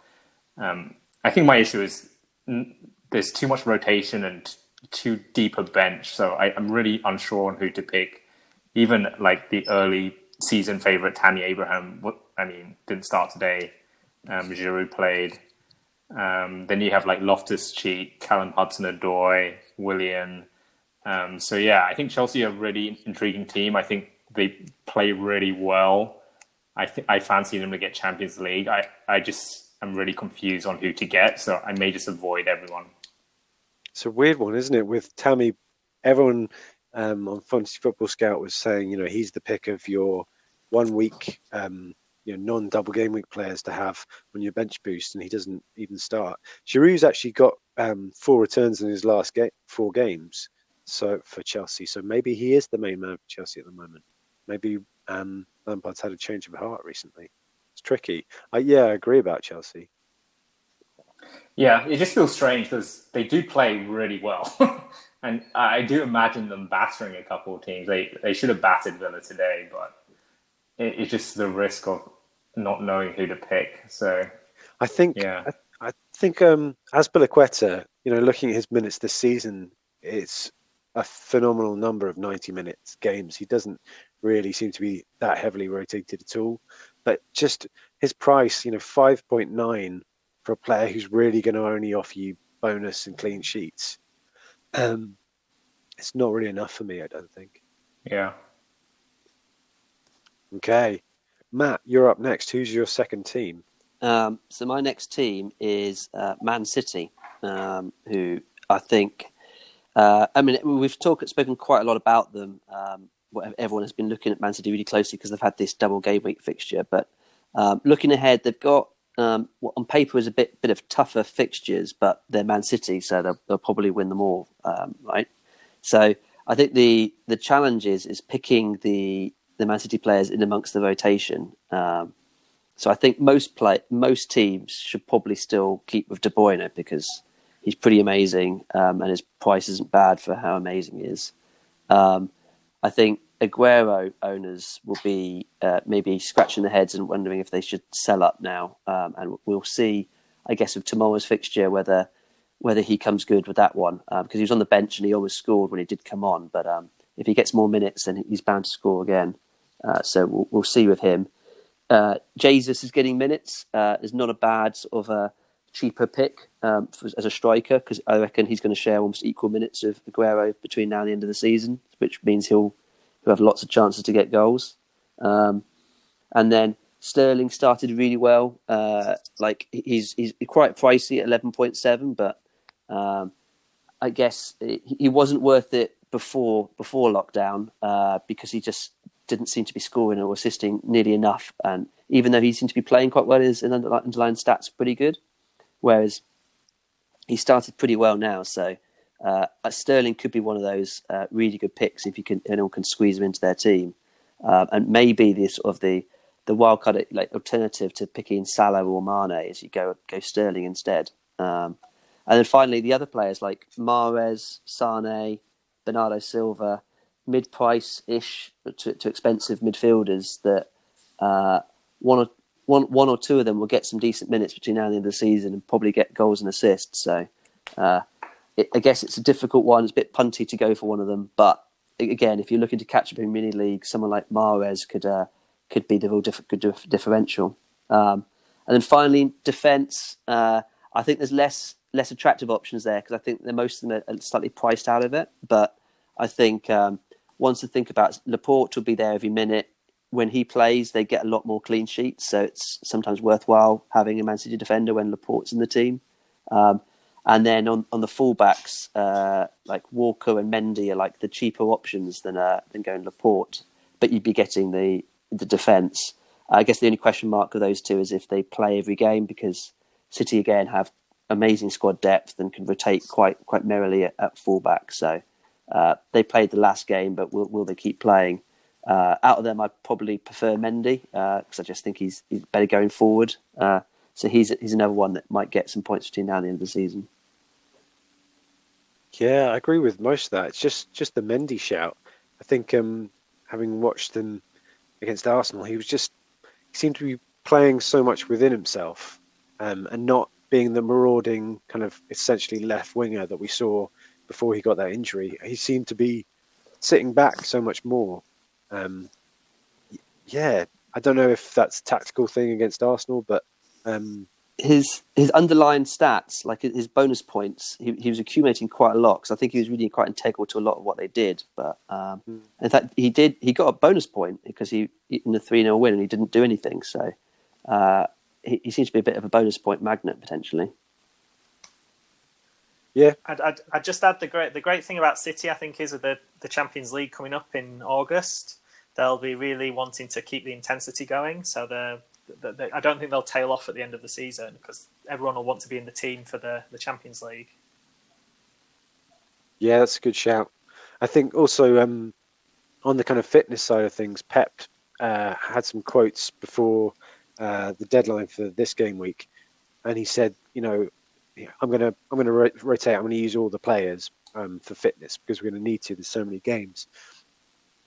Um, I think my issue is n- there's too much rotation and too deep a bench, so I, I'm really unsure on who to pick. Even like the early season favourite, Tammy Abraham, what, I mean, didn't start today. Um, Giroud played. Um, then you have like Loftus-Cheek, Callum Hudson-Odoi, Willian. Um, so yeah, I think Chelsea are a really intriguing team. I think they play really well. I think I fancy them to get Champions League. I, I just am really confused on who to get, so I may just avoid everyone. It's a weird one, isn't it? With Tammy, everyone um, on Fantasy Football Scout was saying, you know, he's the pick of your one week, um, you know, non-double game week players to have on your bench boost, and he doesn't even start. Giroud's actually got um, four returns in his last game, four games, so for Chelsea. So maybe he is the main man for Chelsea at the moment. Maybe um, Lampard's had a change of heart recently. It's tricky. Uh, yeah, I agree about Chelsea. Yeah, it just feels strange because they do play really well. And I do imagine them battering a couple of teams. They they should have battered Villa today, but it, it's just the risk of not knowing who to pick. So I think, yeah. I, I think um, Azpilicueta, you know, looking at his minutes this season, it's a phenomenal number of ninety minutes games. He doesn't really seem to be that heavily rotated at all, but just his price, you know, five point nine for a player who's really going to only offer you bonus and clean sheets. Um, it's not really enough for me, I don't think. Yeah. Okay. Matt, you're up next. Who's your second team? Um, so my next team is uh, Man City, um, who I think, uh, I mean, we've talked, spoken quite a lot about them. Um, Everyone has been looking at Man City really closely because they've had this double game week fixture. But um, looking ahead, they've got um, what on paper is a bit bit of tougher fixtures, but they're Man City, so they'll, they'll probably win them all, um, right? So I think the the challenge is is picking the the Man City players in amongst the rotation. Um, so I think most play most teams should probably still keep with De Bruyne because he's pretty amazing, um, and his price isn't bad for how amazing he is. Um, I think Aguero owners will be uh, maybe scratching their heads and wondering if they should sell up now. Um, and we'll see, I guess, with tomorrow's fixture, whether whether he comes good with that one. Because um, he was on the bench and he almost scored when he did come on. But um, if he gets more minutes, then he's bound to score again. Uh, so we'll, we'll see with him. Uh, Jesus is getting minutes. Uh, is not a bad sort of a cheaper pick um, for, as a striker, because I reckon he's going to share almost equal minutes of Aguero between now and the end of the season, which means he'll, he'll have lots of chances to get goals. Um, and then Sterling started really well. Uh, like he's he's quite pricey at eleven point seven, but um, I guess it, he wasn't worth it before before lockdown uh, because he just didn't seem to be scoring or assisting nearly enough. And even though he seemed to be playing quite well, his underlying stats are pretty good. Whereas he started pretty well now, so uh, Sterling could be one of those uh, really good picks if you can, anyone can squeeze him into their team, uh, and maybe the sort of the the wildcard like alternative to picking Salah or Mane is you go go Sterling instead, um, and then finally the other players like Mahrez, Sane, Bernardo Silva, mid-price ish to, to expensive midfielders that uh, one or One, one or two of them will get some decent minutes between now and the end of the season and probably get goals and assists. So uh, it, I guess it's a difficult one. It's a bit punty to go for one of them. But again, if you're looking to catch up in mini league, someone like Mahrez could uh, could be the real diff- good diff- differential. Um, and then finally, defence. Uh, I think there's less less attractive options there because I think that most of them are slightly priced out of it. But I think um, once to think about Laporte will be there every minute. When he plays, they get a lot more clean sheets, so it's sometimes worthwhile having a Man City defender when Laporte's in the team. Um, and then on, on the fullbacks, uh, like Walker and Mendy are like the cheaper options than uh, than going Laporte, but you'd be getting the the defence. I guess the only question mark of those two is if they play every game, because City again have amazing squad depth and can rotate quite quite merrily at, at fullback. So uh, they played the last game, but will will they keep playing? Uh, out of them, I probably prefer Mendy because uh, I just think he's, he's better going forward. Uh, so he's he's another one that might get some points between now and the end of the season. Yeah, I agree with most of that. It's just just the Mendy shout. I think um, having watched him against Arsenal, he was just he seemed to be playing so much within himself um, and not being the marauding kind of essentially left winger that we saw before he got that injury. He seemed to be sitting back so much more. Um, yeah, I don't know if that's a tactical thing against Arsenal, but... Um, His his underlying stats, like his bonus points, he, he was accumulating quite a lot because I think he was really quite integral to a lot of what they did. But um, mm. in fact, he did he got a bonus point because he in the three nil win and he didn't do anything. So uh, he, he seems to be a bit of a bonus point magnet potentially. Yeah, I'd, I'd, I'd just add the great the great thing about City, I think, is with the the Champions League coming up in August, they'll be really wanting to keep the intensity going. So the I don't think they'll tail off at the end of the season because everyone will want to be in the team for the, the Champions League. Yeah, that's a good shout. I think also um, on the kind of fitness side of things, Pep uh, had some quotes before uh, the deadline for this game week, and he said, "You know, I'm gonna I'm gonna rotate. I'm gonna use all the players um, for fitness because we're gonna need to. There's so many games."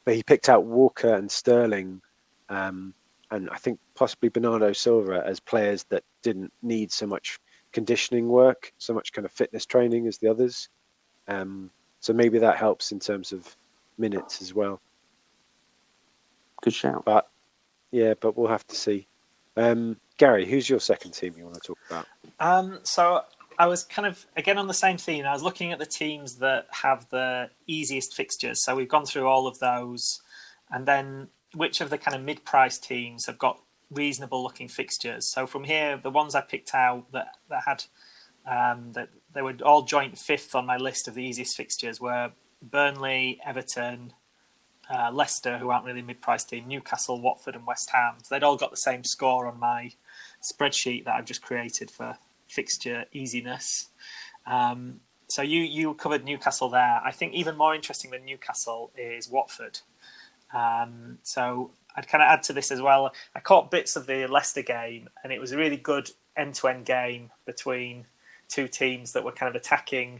But he picked out Walker and Sterling. Um, And I think possibly Bernardo Silva as players that didn't need so much conditioning work, so much kind of fitness training as the others. Um, so maybe that helps in terms of minutes as well. Good shout. But yeah, but we'll have to see. Um, Gary, who's your second team you want to talk about? Um, so I was kind of, again, on the same theme. I was looking at the teams that have the easiest fixtures. So we've gone through all of those. And then... which of the kind of mid-price teams have got reasonable-looking fixtures? So from here, the ones I picked out that that had um, that they were all joint fifth on my list of the easiest fixtures were Burnley, Everton, uh, Leicester, who aren't really a mid-price team, Newcastle, Watford, and West Ham. So they'd all got the same score on my spreadsheet that I've just created for fixture easiness. Um, so you you covered Newcastle there. I think even more interesting than Newcastle is Watford. Um, so I'd kind of add to this as well. I caught bits of the Leicester game and it was a really good end-to-end game between two teams that were kind of attacking.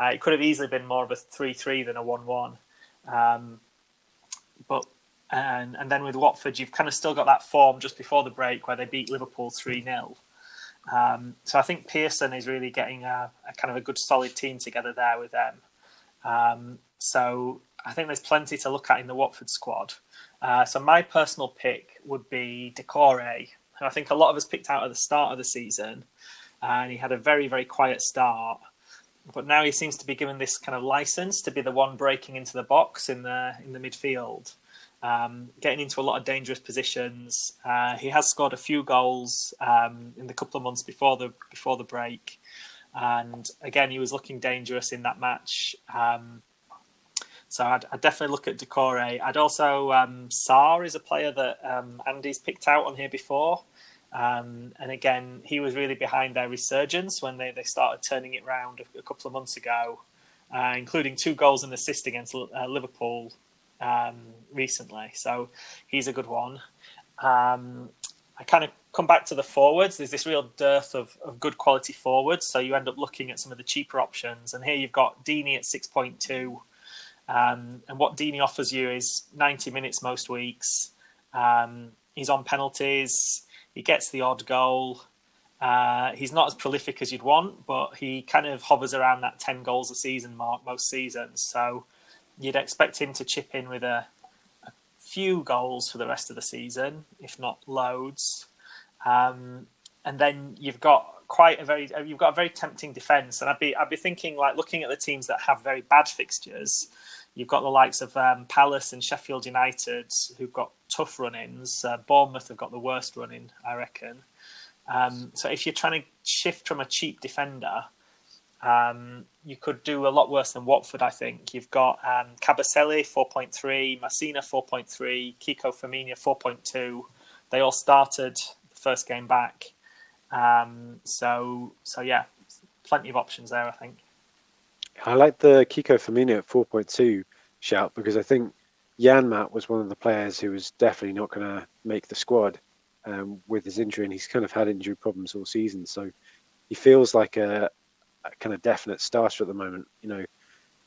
Uh, it could have easily been more of a three three than a one one. Um, but and, and then with Watford, you've kind of still got that form just before the break where they beat Liverpool three nil. Um, so I think Pearson is really getting a, a kind of a good solid team together there with them. Um, so... I think there's plenty to look at in the Watford squad. Uh, so my personal pick would be Decore, who I think a lot of us picked out at the start of the season. Uh, and he had a very, very quiet start. But now he seems to be given this kind of license to be the one breaking into the box in the in the midfield, um, getting into a lot of dangerous positions. Uh, he has scored a few goals um, in the couple of months before the before the break. And again, he was looking dangerous in that match. Um So I'd, I'd definitely look at Decore. I'd also, um, Sarr is a player that um, Andy's picked out on here before. Um, and again, he was really behind their resurgence when they, they started turning it round a, a couple of months ago, uh, including two goals and assist against uh, Liverpool um, recently. So he's a good one. Um, I kind of come back to the forwards. There's this real dearth of, of good quality forwards. So you end up looking at some of the cheaper options. And here you've got Deeney at six point two. Um, and what Deeney offers you is ninety minutes most weeks. Um, he's on penalties. He gets the odd goal. Uh, he's not as prolific as you'd want, but he kind of hovers around that ten goals a season mark most seasons. So you'd expect him to chip in with a, a few goals for the rest of the season, if not loads. Um, and then you've got quite a very you've got a very tempting defence, and I'd be I'd be thinking, like, looking at the teams that have very bad fixtures. You've got the likes of um, Palace and Sheffield United, who've got tough run-ins. Uh, Bournemouth have got the worst run-in, I reckon. Um, so if you're trying to shift from a cheap defender, um, you could do a lot worse than Watford, I think. You've got um, Cabaselli four point three, Massina four point three, Kiko Firmina four point two. They all started the first game back. Um, so, so yeah, plenty of options there, I think. I like the Kiko Firmino at four point two shout because I think Jan Mat was one of the players who was definitely not going to make the squad um, with his injury, and he's kind of had injury problems all season. So he feels like a, a kind of definite starter at the moment. You know,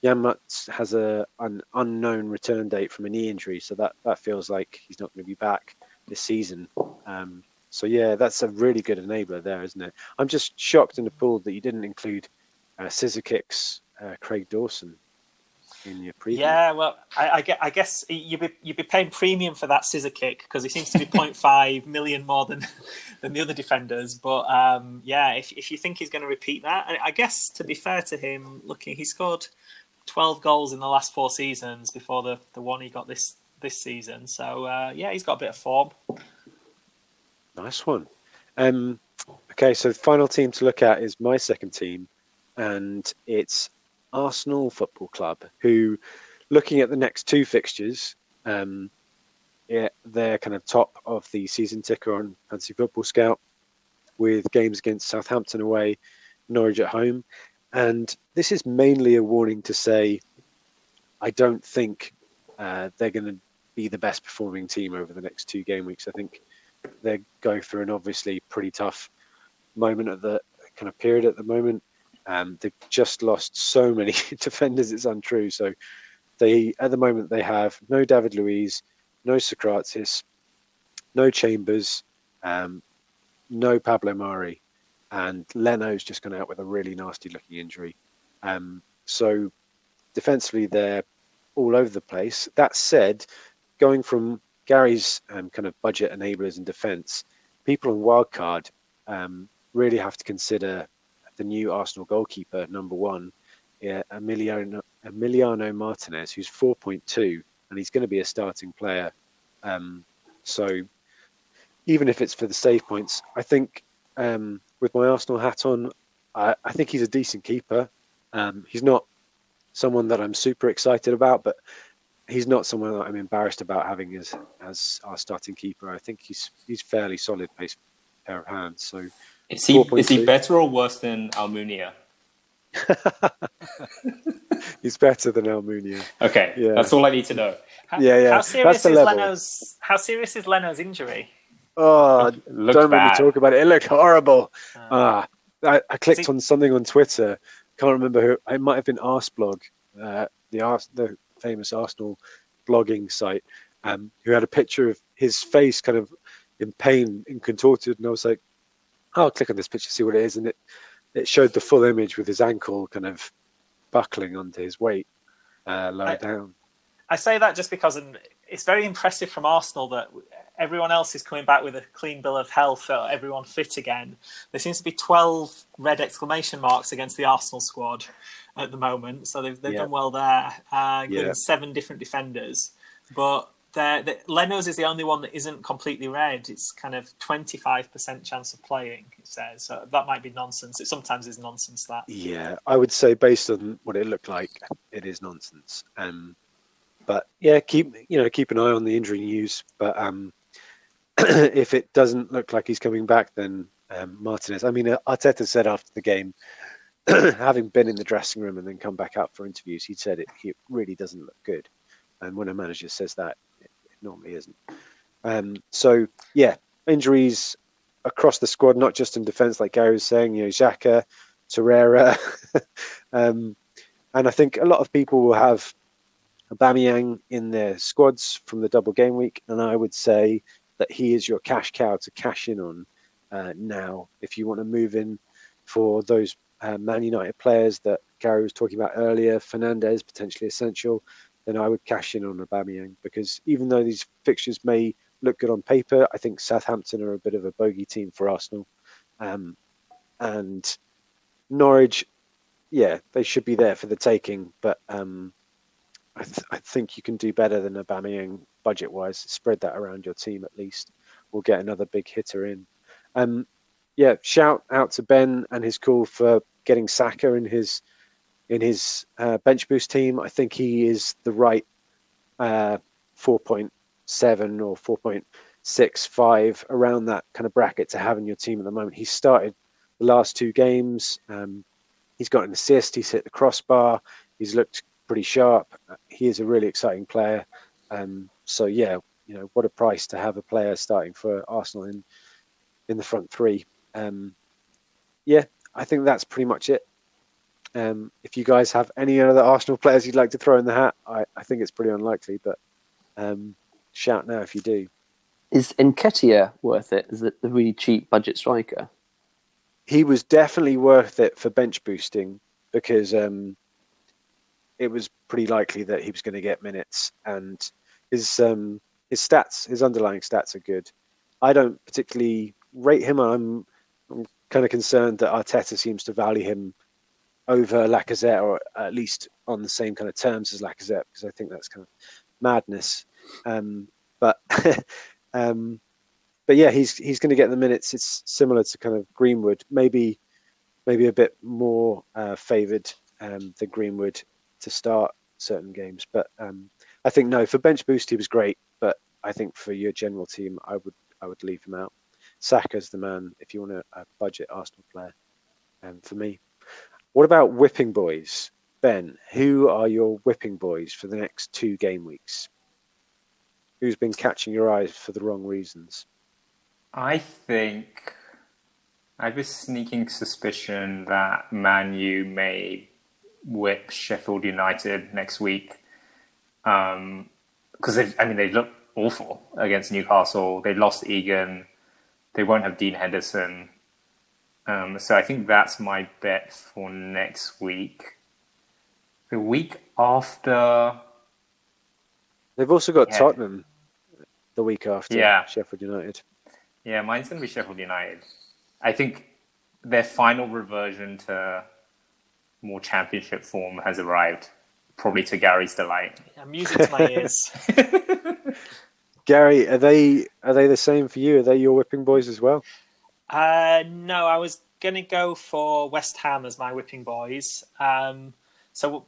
Yamats has a an unknown return date from a knee injury, so that, that feels like he's not going to be back this season. Um, so, yeah, that's a really good enabler there, isn't it? I'm just shocked and appalled that you didn't include uh, scissor kicks, uh, Craig Dawson, in your preview. Yeah, well, I, I guess you'd be, you'd be paying premium for that scissor kick because he seems to be zero point five million more than than the other defenders. But, um, yeah, if, if you think he's going to repeat that, and I guess, to be fair to him, looking, he scored twelve goals in the last four seasons before the, the one he got this, this season. So, uh, yeah, he's got a bit of form. Nice one. Um, okay, so the final team to look at is my second team, and it's Arsenal Football Club, who, looking at the next two fixtures, um, yeah, they're kind of top of the season ticker on Fantasy Football Scout, with games against Southampton away, Norwich at home. And this is mainly a warning to say, I don't think uh, they're going to be the best performing team over the next two game weeks. I think they go through an obviously pretty tough moment at the kind of period at the moment. Um, they've just lost so many defenders, it's untrue. So they, at the moment, they have no David Luiz, no Socrates, no Chambers, um, no Pablo Mari. And Leno's just gone out with a really nasty-looking injury. Um, so defensively, they're all over the place. That said, going from Gary's um, kind of budget enablers in defence, people on wildcard um, really have to consider the new Arsenal goalkeeper, number one, yeah, Emiliano, Emiliano Martinez, who's four point two, and he's going to be a starting player. Um, so even if it's for the save points, I think... Um, with my Arsenal hat on, I, I think he's a decent keeper. Um, he's not someone that I'm super excited about, but he's not someone that I'm embarrassed about having as as our starting keeper. I think he's he's fairly solid pace, pair of hands. So is he is he better or worse than Almunia? He's better than Almunia. Okay, yeah. That's all I need to know. How, yeah, yeah. How serious is level. Leno's? How serious is Leno's injury? Oh, don't bad. Make me talk about it. It looked horrible. Uh, ah, I, I clicked he... on something on Twitter. Can't remember who. It might have been Arseblog, uh, the, Ars, the famous Arsenal blogging site, um, who had a picture of his face kind of in pain and contorted. And I was like, I'll click on this picture, see what it is. And it, it showed the full image with his ankle kind of buckling onto his weight, uh, lower I, down. I say that just because it's very impressive from Arsenal that... Everyone else is coming back with a clean bill of health, so everyone fit again. There seems to be twelve red exclamation marks against the Arsenal squad at the moment, so they've, they've yeah. done well there, uh, including yeah. seven different defenders. But they're, they're, Leno's is the only one that isn't completely red. It's kind of twenty-five percent chance of playing, it says. So that might be nonsense. It sometimes is nonsense, that. Yeah, I would say based on what it looked like, it is nonsense. Um, but yeah, keep you know keep an eye on the injury news. But um. If it doesn't look like he's coming back, then um, Martinez. I mean, Arteta said after the game, having been in the dressing room and then come back out for interviews, he said it, it really doesn't look good. And when a manager says that, it, it normally isn't. Um, so, yeah, injuries across the squad, not just in defence, like Gary was saying, you know, Xhaka, Torreira. um, and I think a lot of people will have Aubameyang in their squads from the double game week. And I would say... that he is your cash cow to cash in on uh, now if you want to move in for those uh, Man United players that Gary was talking about earlier. Fernandes, potentially essential, then I would cash in on Aubameyang, because even though these fixtures may look good on paper, I think Southampton are a bit of a bogey team for Arsenal. Um, and Norwich, yeah, they should be there for the taking, but um, I, th- I think you can do better than Aubameyang budget-wise. Spread that around your team at least. We'll get another big hitter in. Um, yeah, shout out to Ben and his call for getting Saka in his in his uh, bench boost team. I think he is the right uh, four point seven or four point six five, around that kind of bracket to have in your team at the moment. He started the last two games. Um, he's got an assist. He's hit the crossbar. He's looked pretty sharp. He is a really exciting player. Um, so yeah, you know, what a price to have a player starting for Arsenal in in the front three. Um, yeah, I think that's pretty much it. Um, if you guys have any other Arsenal players you'd like to throw in the hat, I, I think it's pretty unlikely, but um, shout now if you do. Is Nketiah worth it? Is it the really cheap budget striker? He was definitely worth it for bench boosting because um, it was pretty likely that he was going to get minutes, and his um, his stats, his underlying stats are good. I don't particularly rate him. I'm, I'm kind of concerned that Arteta seems to value him over Lacazette, or at least on the same kind of terms as Lacazette, because I think that's kind of madness. Um, but um, but yeah, he's he's going to get the minutes. It's similar to kind of Greenwood, maybe maybe a bit more uh, favoured um, than Greenwood to start certain games. But um, I think no, for bench boost he was great. But I think for your general team, I would I would leave him out. Saka's the man if you want a, a budget Arsenal player. Um, for me. What about whipping boys? Ben, who are your whipping boys for the next two game weeks? Who's been catching your eyes for the wrong reasons? I think I have a sneaking suspicion that Man U may whip Sheffield United next week. Um, because, I mean, they looked awful against Newcastle. They lost Egan. They won't have Dean Henderson. Um, so I think that's my bet for next week. The week after... They've also got yeah. Tottenham the week after yeah. Sheffield United. Yeah, mine's going to be Sheffield United. I think their final reversion to more championship form has arrived, probably to Gary's delight. Yeah, music to my ears. Gary, are they, are they the same for you? Are they your whipping boys as well? Uh, no, I was going to go for West Ham as my whipping boys. Um, so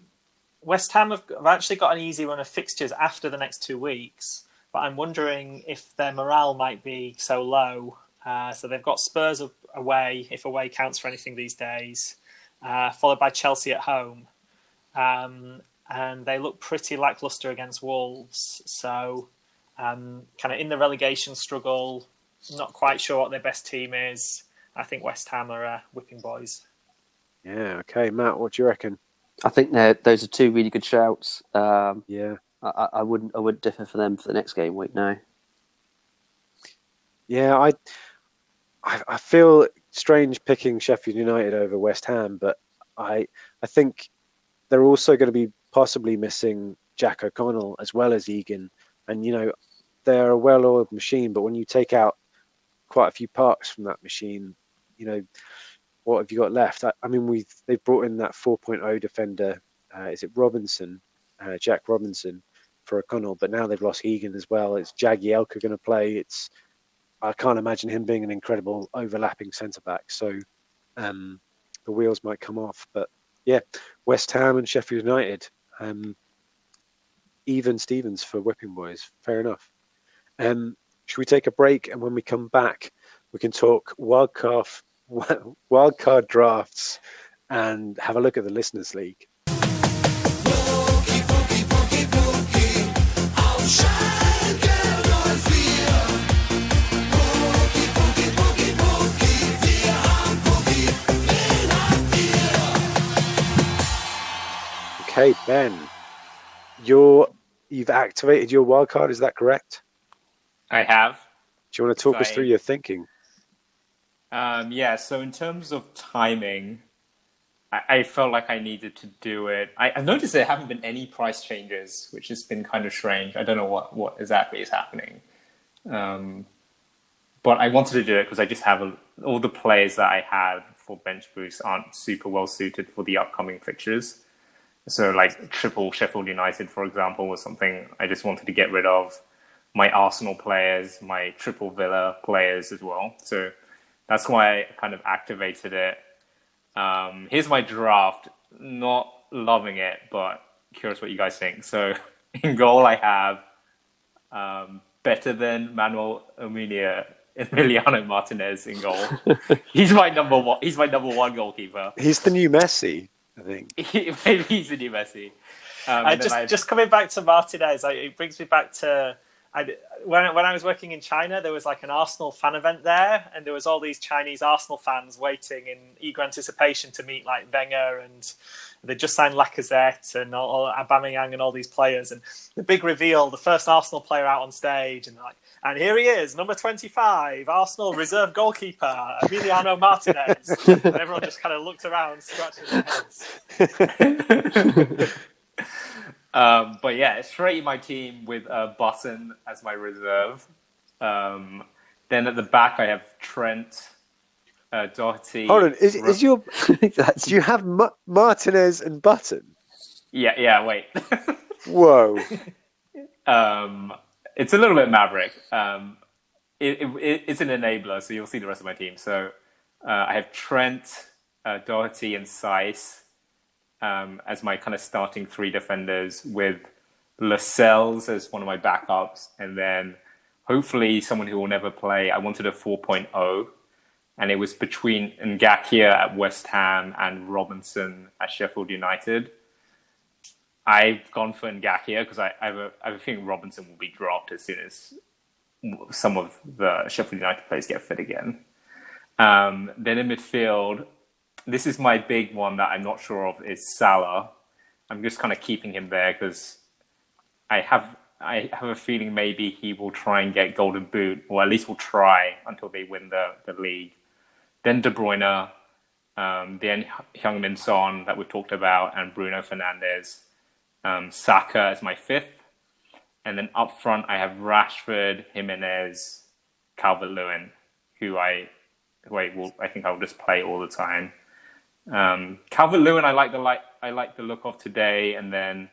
West Ham have, have actually got an easy run of fixtures after the next two weeks, but I'm wondering if their morale might be so low. Uh, so they've got Spurs away, if away counts for anything these days, uh, followed by Chelsea at home. Um, and they look pretty lacklustre against Wolves. So um, kind of in the relegation struggle, not quite sure what their best team is. I think West Ham are uh, whipping boys. Yeah, okay. Matt, what do you reckon? I think those are two really good shouts. Um, yeah. I, I wouldn't I wouldn't differ for them for the next game week, no. Yeah, I, I I feel strange picking Sheffield United over West Ham, but I I think they're also going to be possibly missing Jack O'Connell as well as Egan. And, you know, they're a well-oiled machine, but when you take out quite a few parts from that machine, you know, what have you got left? I, I mean, we they've brought in that four point oh defender, uh, is it Robinson, uh, Jack Robinson for O'Connell, but now they've lost Egan as well. It's Jagielka going to play. It's I can't imagine him being an incredible overlapping centre-back, so um, the wheels might come off. But yeah, West Ham and Sheffield United, um, even Stevens for whipping boys, fair enough. Um, should we take a break, and when we come back, we can talk wildcard, wildcard drafts and have a look at the Listeners' League. Okay, Ben, you're, you've activated your wildcard, is that correct? I have. Do you want to talk so us through I, your thinking? Um, yeah, so in terms of timing, I, I felt like I needed to do it. I, I've noticed there haven't been any price changes, which has been kind of strange. I don't know what, what exactly is happening. Um, but I wanted to do it because I just have a, all the players that I had for bench boosts aren't super well suited for the upcoming fixtures. So like triple Sheffield United, for example, was something I just wanted to get rid of. My Arsenal players, my Triple Villa players as well. So that's why I kind of activated it. Um, here's my draft. Not loving it, but curious what you guys think. So in goal, I have um, better than Manuel Almunia, Emiliano Martinez in goal. He's my number one. He's my number one goalkeeper. He's the new Messi, I think. Maybe he's the new Messi. Um, I just I... just coming back to Martinez, I, it brings me back to I, when, when I was working in China, there was like an Arsenal fan event there, and there was all these Chinese Arsenal fans waiting in eager anticipation to meet like Wenger, and they just signed Lacazette and all, all, Aubameyang and all these players. And the big reveal, the first Arsenal player out on stage, and like, and here he is, number twenty-five, Arsenal reserve goalkeeper, Emiliano Martinez. And everyone just kind of looked around, scratching their heads. Um, but yeah, it's straight my team with uh, Button as my reserve. Um, then at the back, I have Trent, uh, Doherty. Hold on, is, Ro- is your do you have M- Martinez and Button? Yeah, yeah. Wait. Whoa. um, it's a little bit maverick. Um, it, it, it's an enabler, so you'll see the rest of my team. So uh, I have Trent, uh, Doherty, and Saïss. Um, as my kind of starting three defenders, with Lascelles as one of my backups, and then hopefully someone who will never play. I wanted a four point oh, and it was between Ngakia at West Ham and Robinson at Sheffield United. I've gone for Ngakia because I, I, have a, I have a feeling Robinson will be dropped as soon as some of the Sheffield United players get fit again. Um, then in midfield, this is my big one that I'm not sure of, is Salah. I'm just kind of keeping him there because I have I have a feeling maybe he will try and get Golden Boot, or at least will try until they win the, the league. Then De Bruyne, um, then Heung-min Son that we've talked about, and Bruno Fernandes. Um, Saka as my fifth. And then up front, I have Rashford, Jimenez, Calvert-Lewin, who I, who I, will, I think I'll just play all the time. Um, Calvert-Lewin, I like the like I like the look of today, and then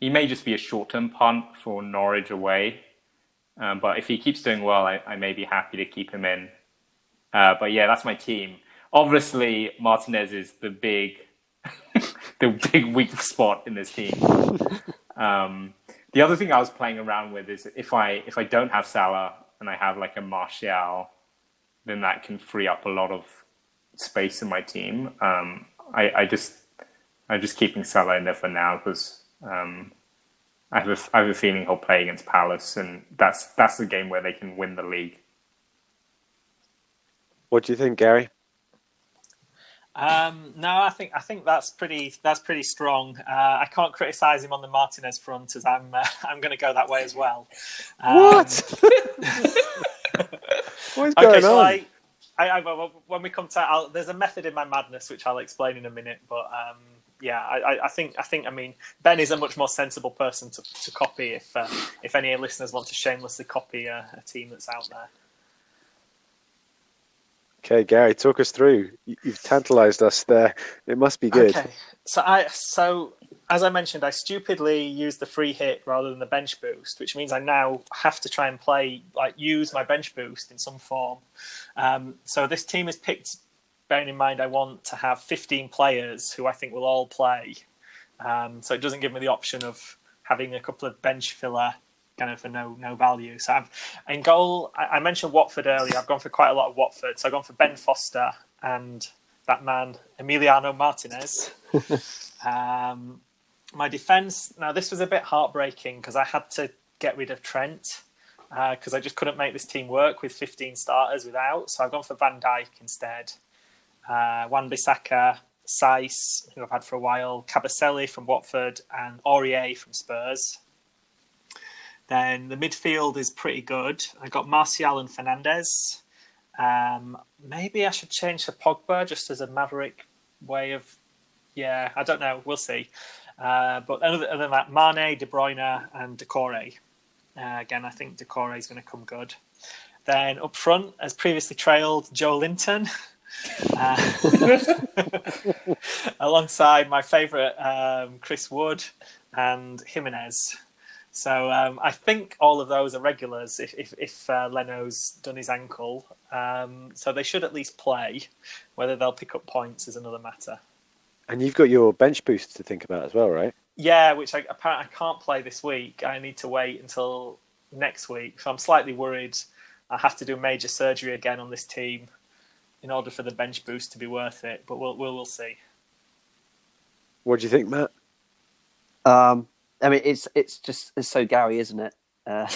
he may just be a short-term punt for Norwich away. Um, but if he keeps doing well, I, I may be happy to keep him in. Uh, but yeah, that's my team. Obviously, Martinez is the big, the big weak spot in this team. Um, the other thing I was playing around with is if I if I don't have Salah and I have like a Martial, then that can free up a lot of space in my team. Um, I, I just, I'm just keeping Salah in there for now because um, I have a, I have a feeling he'll play against Palace, and that's that's the game where they can win the league. What do you think, Gary? Um, no, I think I think that's pretty that's pretty strong. Uh, I can't criticize him on the Martinez front, as I'm uh, I'm going to go that way as well. Um, what? What's going okay, so on? I, I, I, when we come to, I'll, there's a method in my madness which I'll explain in a minute. But um, yeah, I, I think I think I mean Ben is a much more sensible person to, to copy if uh, if any listeners want to shamelessly copy a, a team that's out there. Okay, Gary, talk us through. You've tantalised us there. It must be good. Okay, so I so as I mentioned, I stupidly used the free hit rather than the bench boost, which means I now have to try and play like use my bench boost in some form. Um, so this team is picked, bearing in mind I want to have fifteen players who I think will all play. Um, so it doesn't give me the option of having a couple of bench filler kind of for no no value. So I've in goal, I, I mentioned Watford earlier. I've gone for quite a lot of Watford. So I've gone for Ben Foster and that man, Emiliano Martinez. um, my defence, now this was a bit heartbreaking because I had to get rid of Trent, because uh, I just couldn't make this team work with fifteen starters without. So I've gone for Van Dijk instead. Uh, Wan-Bissaka, Saïss, who I've had for a while, Cabaselli from Watford, and Aurier from Spurs. Then the midfield is pretty good. I got Martial and Fernandes. Um, maybe I should change to Pogba just as a maverick way of... Yeah, I don't know. We'll see. Uh, but other than that, Mane, De Bruyne and Decore. Uh, again, I think Decore is going to come good. Then up front, as previously trailed, Joe Linton. Uh, alongside my favourite, um, Chris Wood and Jimenez. So um, I think all of those are regulars if, if, if uh, Leno's done his ankle. Um, so they should at least play. Whether they'll pick up points is another matter. And you've got your bench boost to think about as well, right? Yeah, which I, apparently I can't play this week. I need to wait until next week. So I'm slightly worried I have to do major surgery again on this team in order for the bench boost to be worth it. But we'll we'll, we'll see. What do you think, Matt? Um I mean, it's it's just it's so Gary, isn't it? Uh,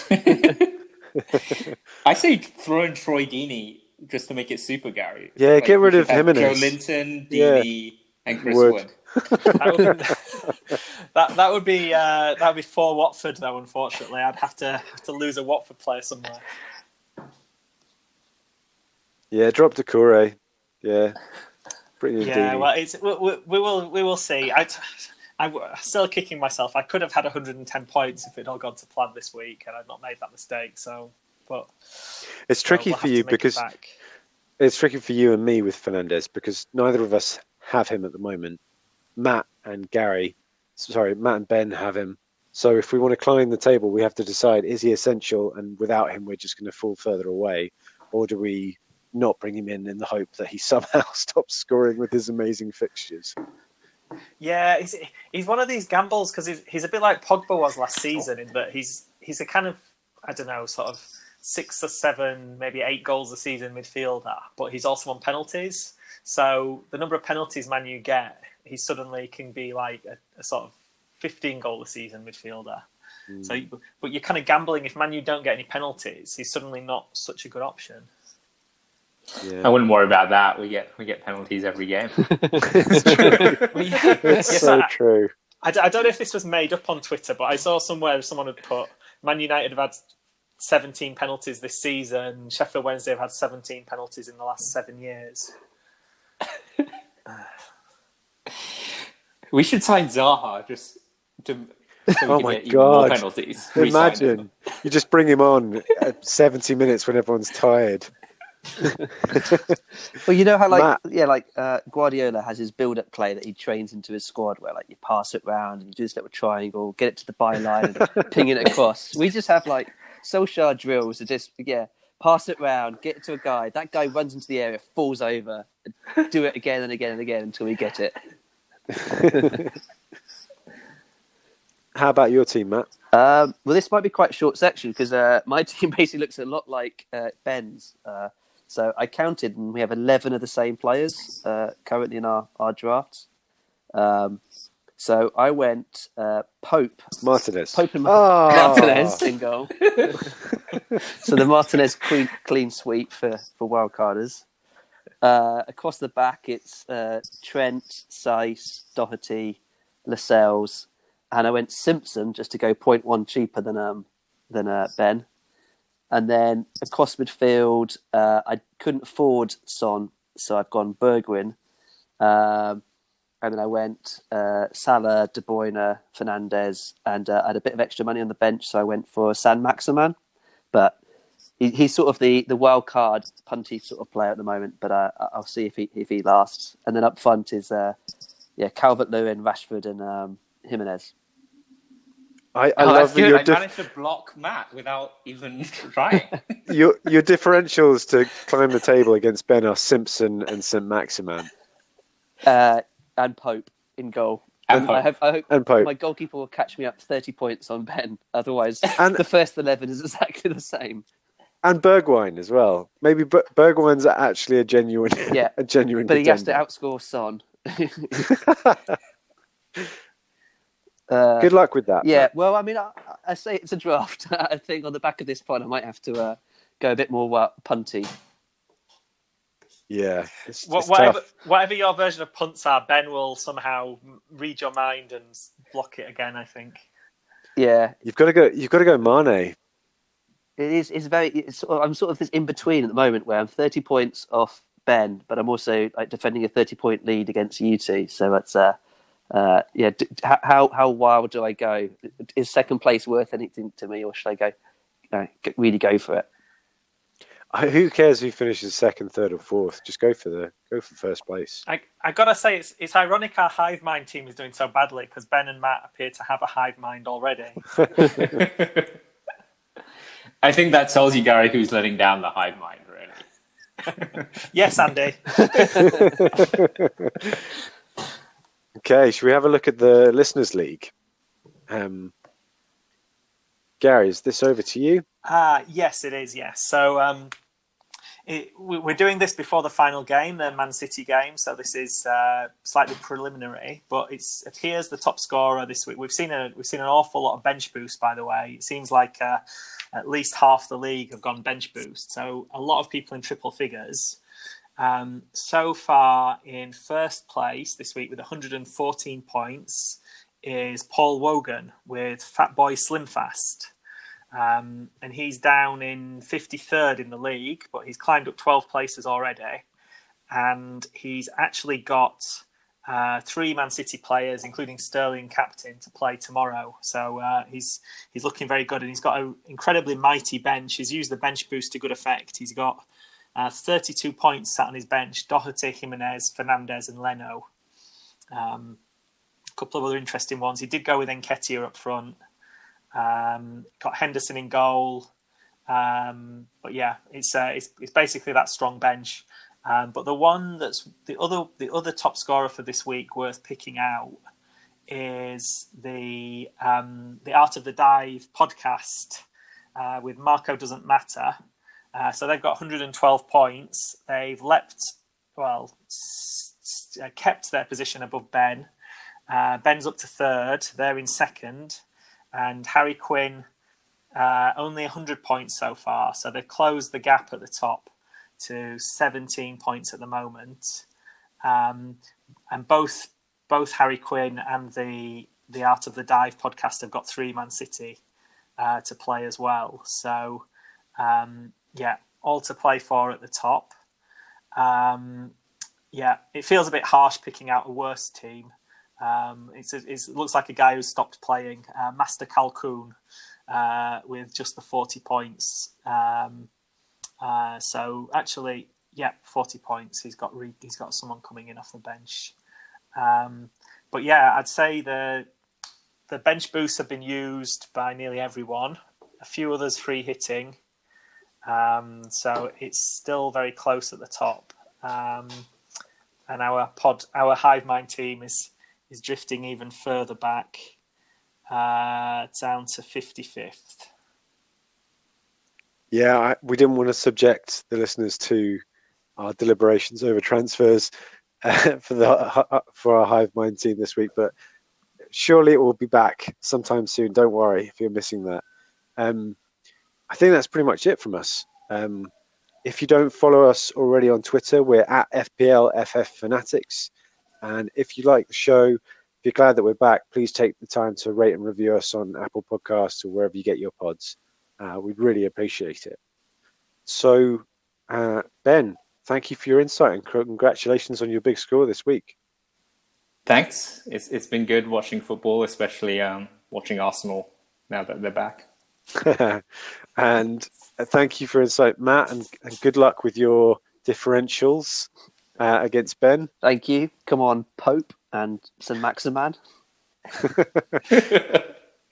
I say throw in Troy Deeney just to make it super Gary. Yeah, like, get rid of Jimenez. Joe Linton, Deeney, yeah. and Chris Wood. Wood. that, would, that that would be uh, that would be for Watford though. Unfortunately, I'd have to have to lose a Watford player somewhere. Yeah, drop De Kouré. Yeah, bring in yeah. Deeney. Well, it's we, we, we will we will see. I. I'm still kicking myself. I could have had one hundred ten points if it had all gone to plan this week, and I'd not made that mistake. So, but it's tricky uh, we'll for you because it it's tricky for you and me with Fernandes because neither of us have him at the moment. Matt and Gary, sorry, Matt and Ben have him. So, if we want to climb the table, we have to decide: is he essential? And without him, we're just going to fall further away, or do we not bring him in in the hope that he somehow stops scoring with his amazing fixtures? Yeah, he's he's one of these gambles because he's, he's a bit like Pogba was last season in that he's he's a kind of, I don't know, sort of six or seven, maybe eight goals a season midfielder, but he's also on penalties. So the number of penalties Man U get, he suddenly can be like a, a sort of fifteen goal a season midfielder. Mm. So, but you're kind of gambling. If Man U don't get any penalties, he's suddenly not such a good option. Yeah. I wouldn't worry about that. We get we get penalties every game. It's true. Well, yeah. It's yes, so I, true. I, I don't know if this was made up on Twitter, but I saw somewhere someone had put Man United have had seventeen penalties this season. Sheffield Wednesday have had seventeen penalties in the last seven years. We should sign Zaha just to. So oh my God! Penalties. Imagine you just bring him on at seventy minutes when everyone's tired. Well, you know how like Matt. yeah, like uh, Guardiola has his build-up play that he trains into his squad, where like you pass it round and you do this little triangle, get it to the byline, and ping it across. We just have like Solskjaer drills to just yeah, pass it round, get it to a guy. That guy runs into the area, falls over, and do it again and again and again until we get it. How about your team, Matt? Um, well, this might be quite a short section because uh, my team basically looks a lot like uh, Ben's. Uh, so I counted and we have eleven of the same players uh, currently in our, our drafts. Um, so I went uh, Pope. Martinez. Pope and oh. Martinez in goal. So the Martinez clean, clean sweep for, for wildcarders. Uh, across the back, it's uh, Trent, Saïss, Doherty, Lascelles. And I went Simpson just to go zero point one cheaper than um than uh, Ben. And then across midfield, uh, I couldn't afford Son, so I've gone Bergwijn. Um, and then I went uh, Salah, De Bruyne, Fernandes, and uh, I had a bit of extra money on the bench, so I went for San Maximan. But he, he's sort of the, the wild card, punty sort of player at the moment, but uh, I'll see if he if he lasts. And then up front is uh, yeah Calvert-Lewin, Rashford, and um, Jimenez. I, I oh, love that you dif- managed to block Matt without even trying. your your differentials to climb the table against Ben are Simpson and Saint Maximan, uh, and Pope in goal. And, and Pope. I hope, I hope and Pope. My goalkeeper will catch me up thirty points on Ben. Otherwise, and, the first eleven is exactly the same. And Bergwijn as well. Maybe Ber- Bergwijn's actually a genuine, yeah. a genuine. But contender. He has to outscore Son. Uh, Good luck with that. Yeah, Matt. Well, I mean, I, I say it's a draft. I think on the back of this point, I might have to uh, go a bit more uh, punty. Yeah. It's, what, it's whatever, whatever your version of punts are, Ben will somehow read your mind and block it again. I think. Yeah. You've got to go. You've got to go, Mane. It is. It's very. It's sort of, I'm sort of this in between at the moment where I'm thirty points off Ben, but I'm also like defending a thirty point lead against you two. So that's. Uh, Uh, yeah, d- how how wild do I go? Is second place worth anything to me, or should I go uh, g- really go for it? Uh, who cares who finishes second, third, or fourth? Just go for the go for first place. I I gotta say it's it's ironic our hive mind team is doing so badly because Ben and Matt appear to have a hive mind already. I think that tells you, Gary, who's letting down the hive mind, really. Yes, Andy. Okay, should we have a look at the Listeners' League? Um, Gary, is this over to you? Uh, yes, it is, yes. So um, it, we're doing this before the final game, the Man City game, so this is uh, slightly preliminary. But it appears the top scorer this week. We've seen a we've seen an awful lot of bench boosts, by the way. It seems like uh, at least half the league have gone bench boost. So a lot of people in triple figures. Um, so far in first place this week with one hundred fourteen points is Paul Wogan with Fatboy Slimfast. Um, and he's down in fifty-third in the league, but he's climbed up twelve places already. And he's actually got uh, three Man City players, including Sterling captain, to play tomorrow. So uh, he's he's looking very good, and he's got an incredibly mighty bench. He's used the bench boost to good effect. He's got Uh, thirty-two points sat on his bench: Doherty, Jimenez, Fernandes and Leno. Um, a couple of other interesting ones. He did go with Nketiah up front. Um, got Henderson in goal. Um, but yeah, it's, uh, it's it's basically that strong bench. Um, but the one that's the other the other top scorer for this week worth picking out is the um, the Art of the Dive podcast uh, with Marco Doesn't Matter. Uh, so they've got one hundred twelve points. They've leapt, well, s- s- kept their position above Ben. Uh, Ben's up to third. They're in second. And Harry Quinn, uh, only one hundred points so far. So they've closed the gap at the top to seventeen points at the moment. Um, and both both Harry Quinn and the, the Art of the Dive podcast have got three Man City uh, to play as well. So... Um, Yeah, all to play for at the top. Um, yeah, it feels a bit harsh picking out a worse team. Um, it's, it's, it looks like a guy who's stopped playing, uh, Master Calcoon, uh, with just the forty points. Um, uh, so actually, yeah, forty points. He's got re- he's got someone coming in off the bench. Um, but yeah, I'd say the the bench boosts have been used by nearly everyone. A few others free hitting. Um, so it's still very close at the top, um, and our pod, our hive mind team is is drifting even further back, uh, down to fifty-fifth. Yeah, I, we didn't want to subject the listeners to our deliberations over transfers uh, for the for our hive mind team this week, but surely it will be back sometime soon. Don't worry if you're missing that. Um, I think that's pretty much it from us. Um, if you don't follow us already on Twitter, we're at F P L F F Fanatics. And if you like the show, if you're glad that we're back, please take the time to rate and review us on Apple Podcasts or wherever you get your pods. Uh, we'd really appreciate it. So, uh, Ben, thank you for your insight and congratulations on your big score this week. Thanks. It's It's been good watching football, especially um, watching Arsenal now that they're back. And thank you for insight, Matt, and, and good luck with your differentials uh, against Ben. Thank you. Come on, Pope and Saint Maximan.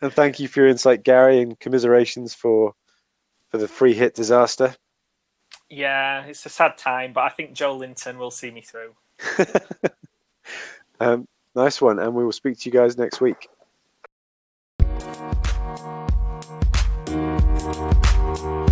And thank you for your insight, Gary, and commiserations for for the free hit disaster. Yeah, it's a sad time, but I think Joe Linton will see me through. um, nice one, and we will speak to you guys next week. Thank you.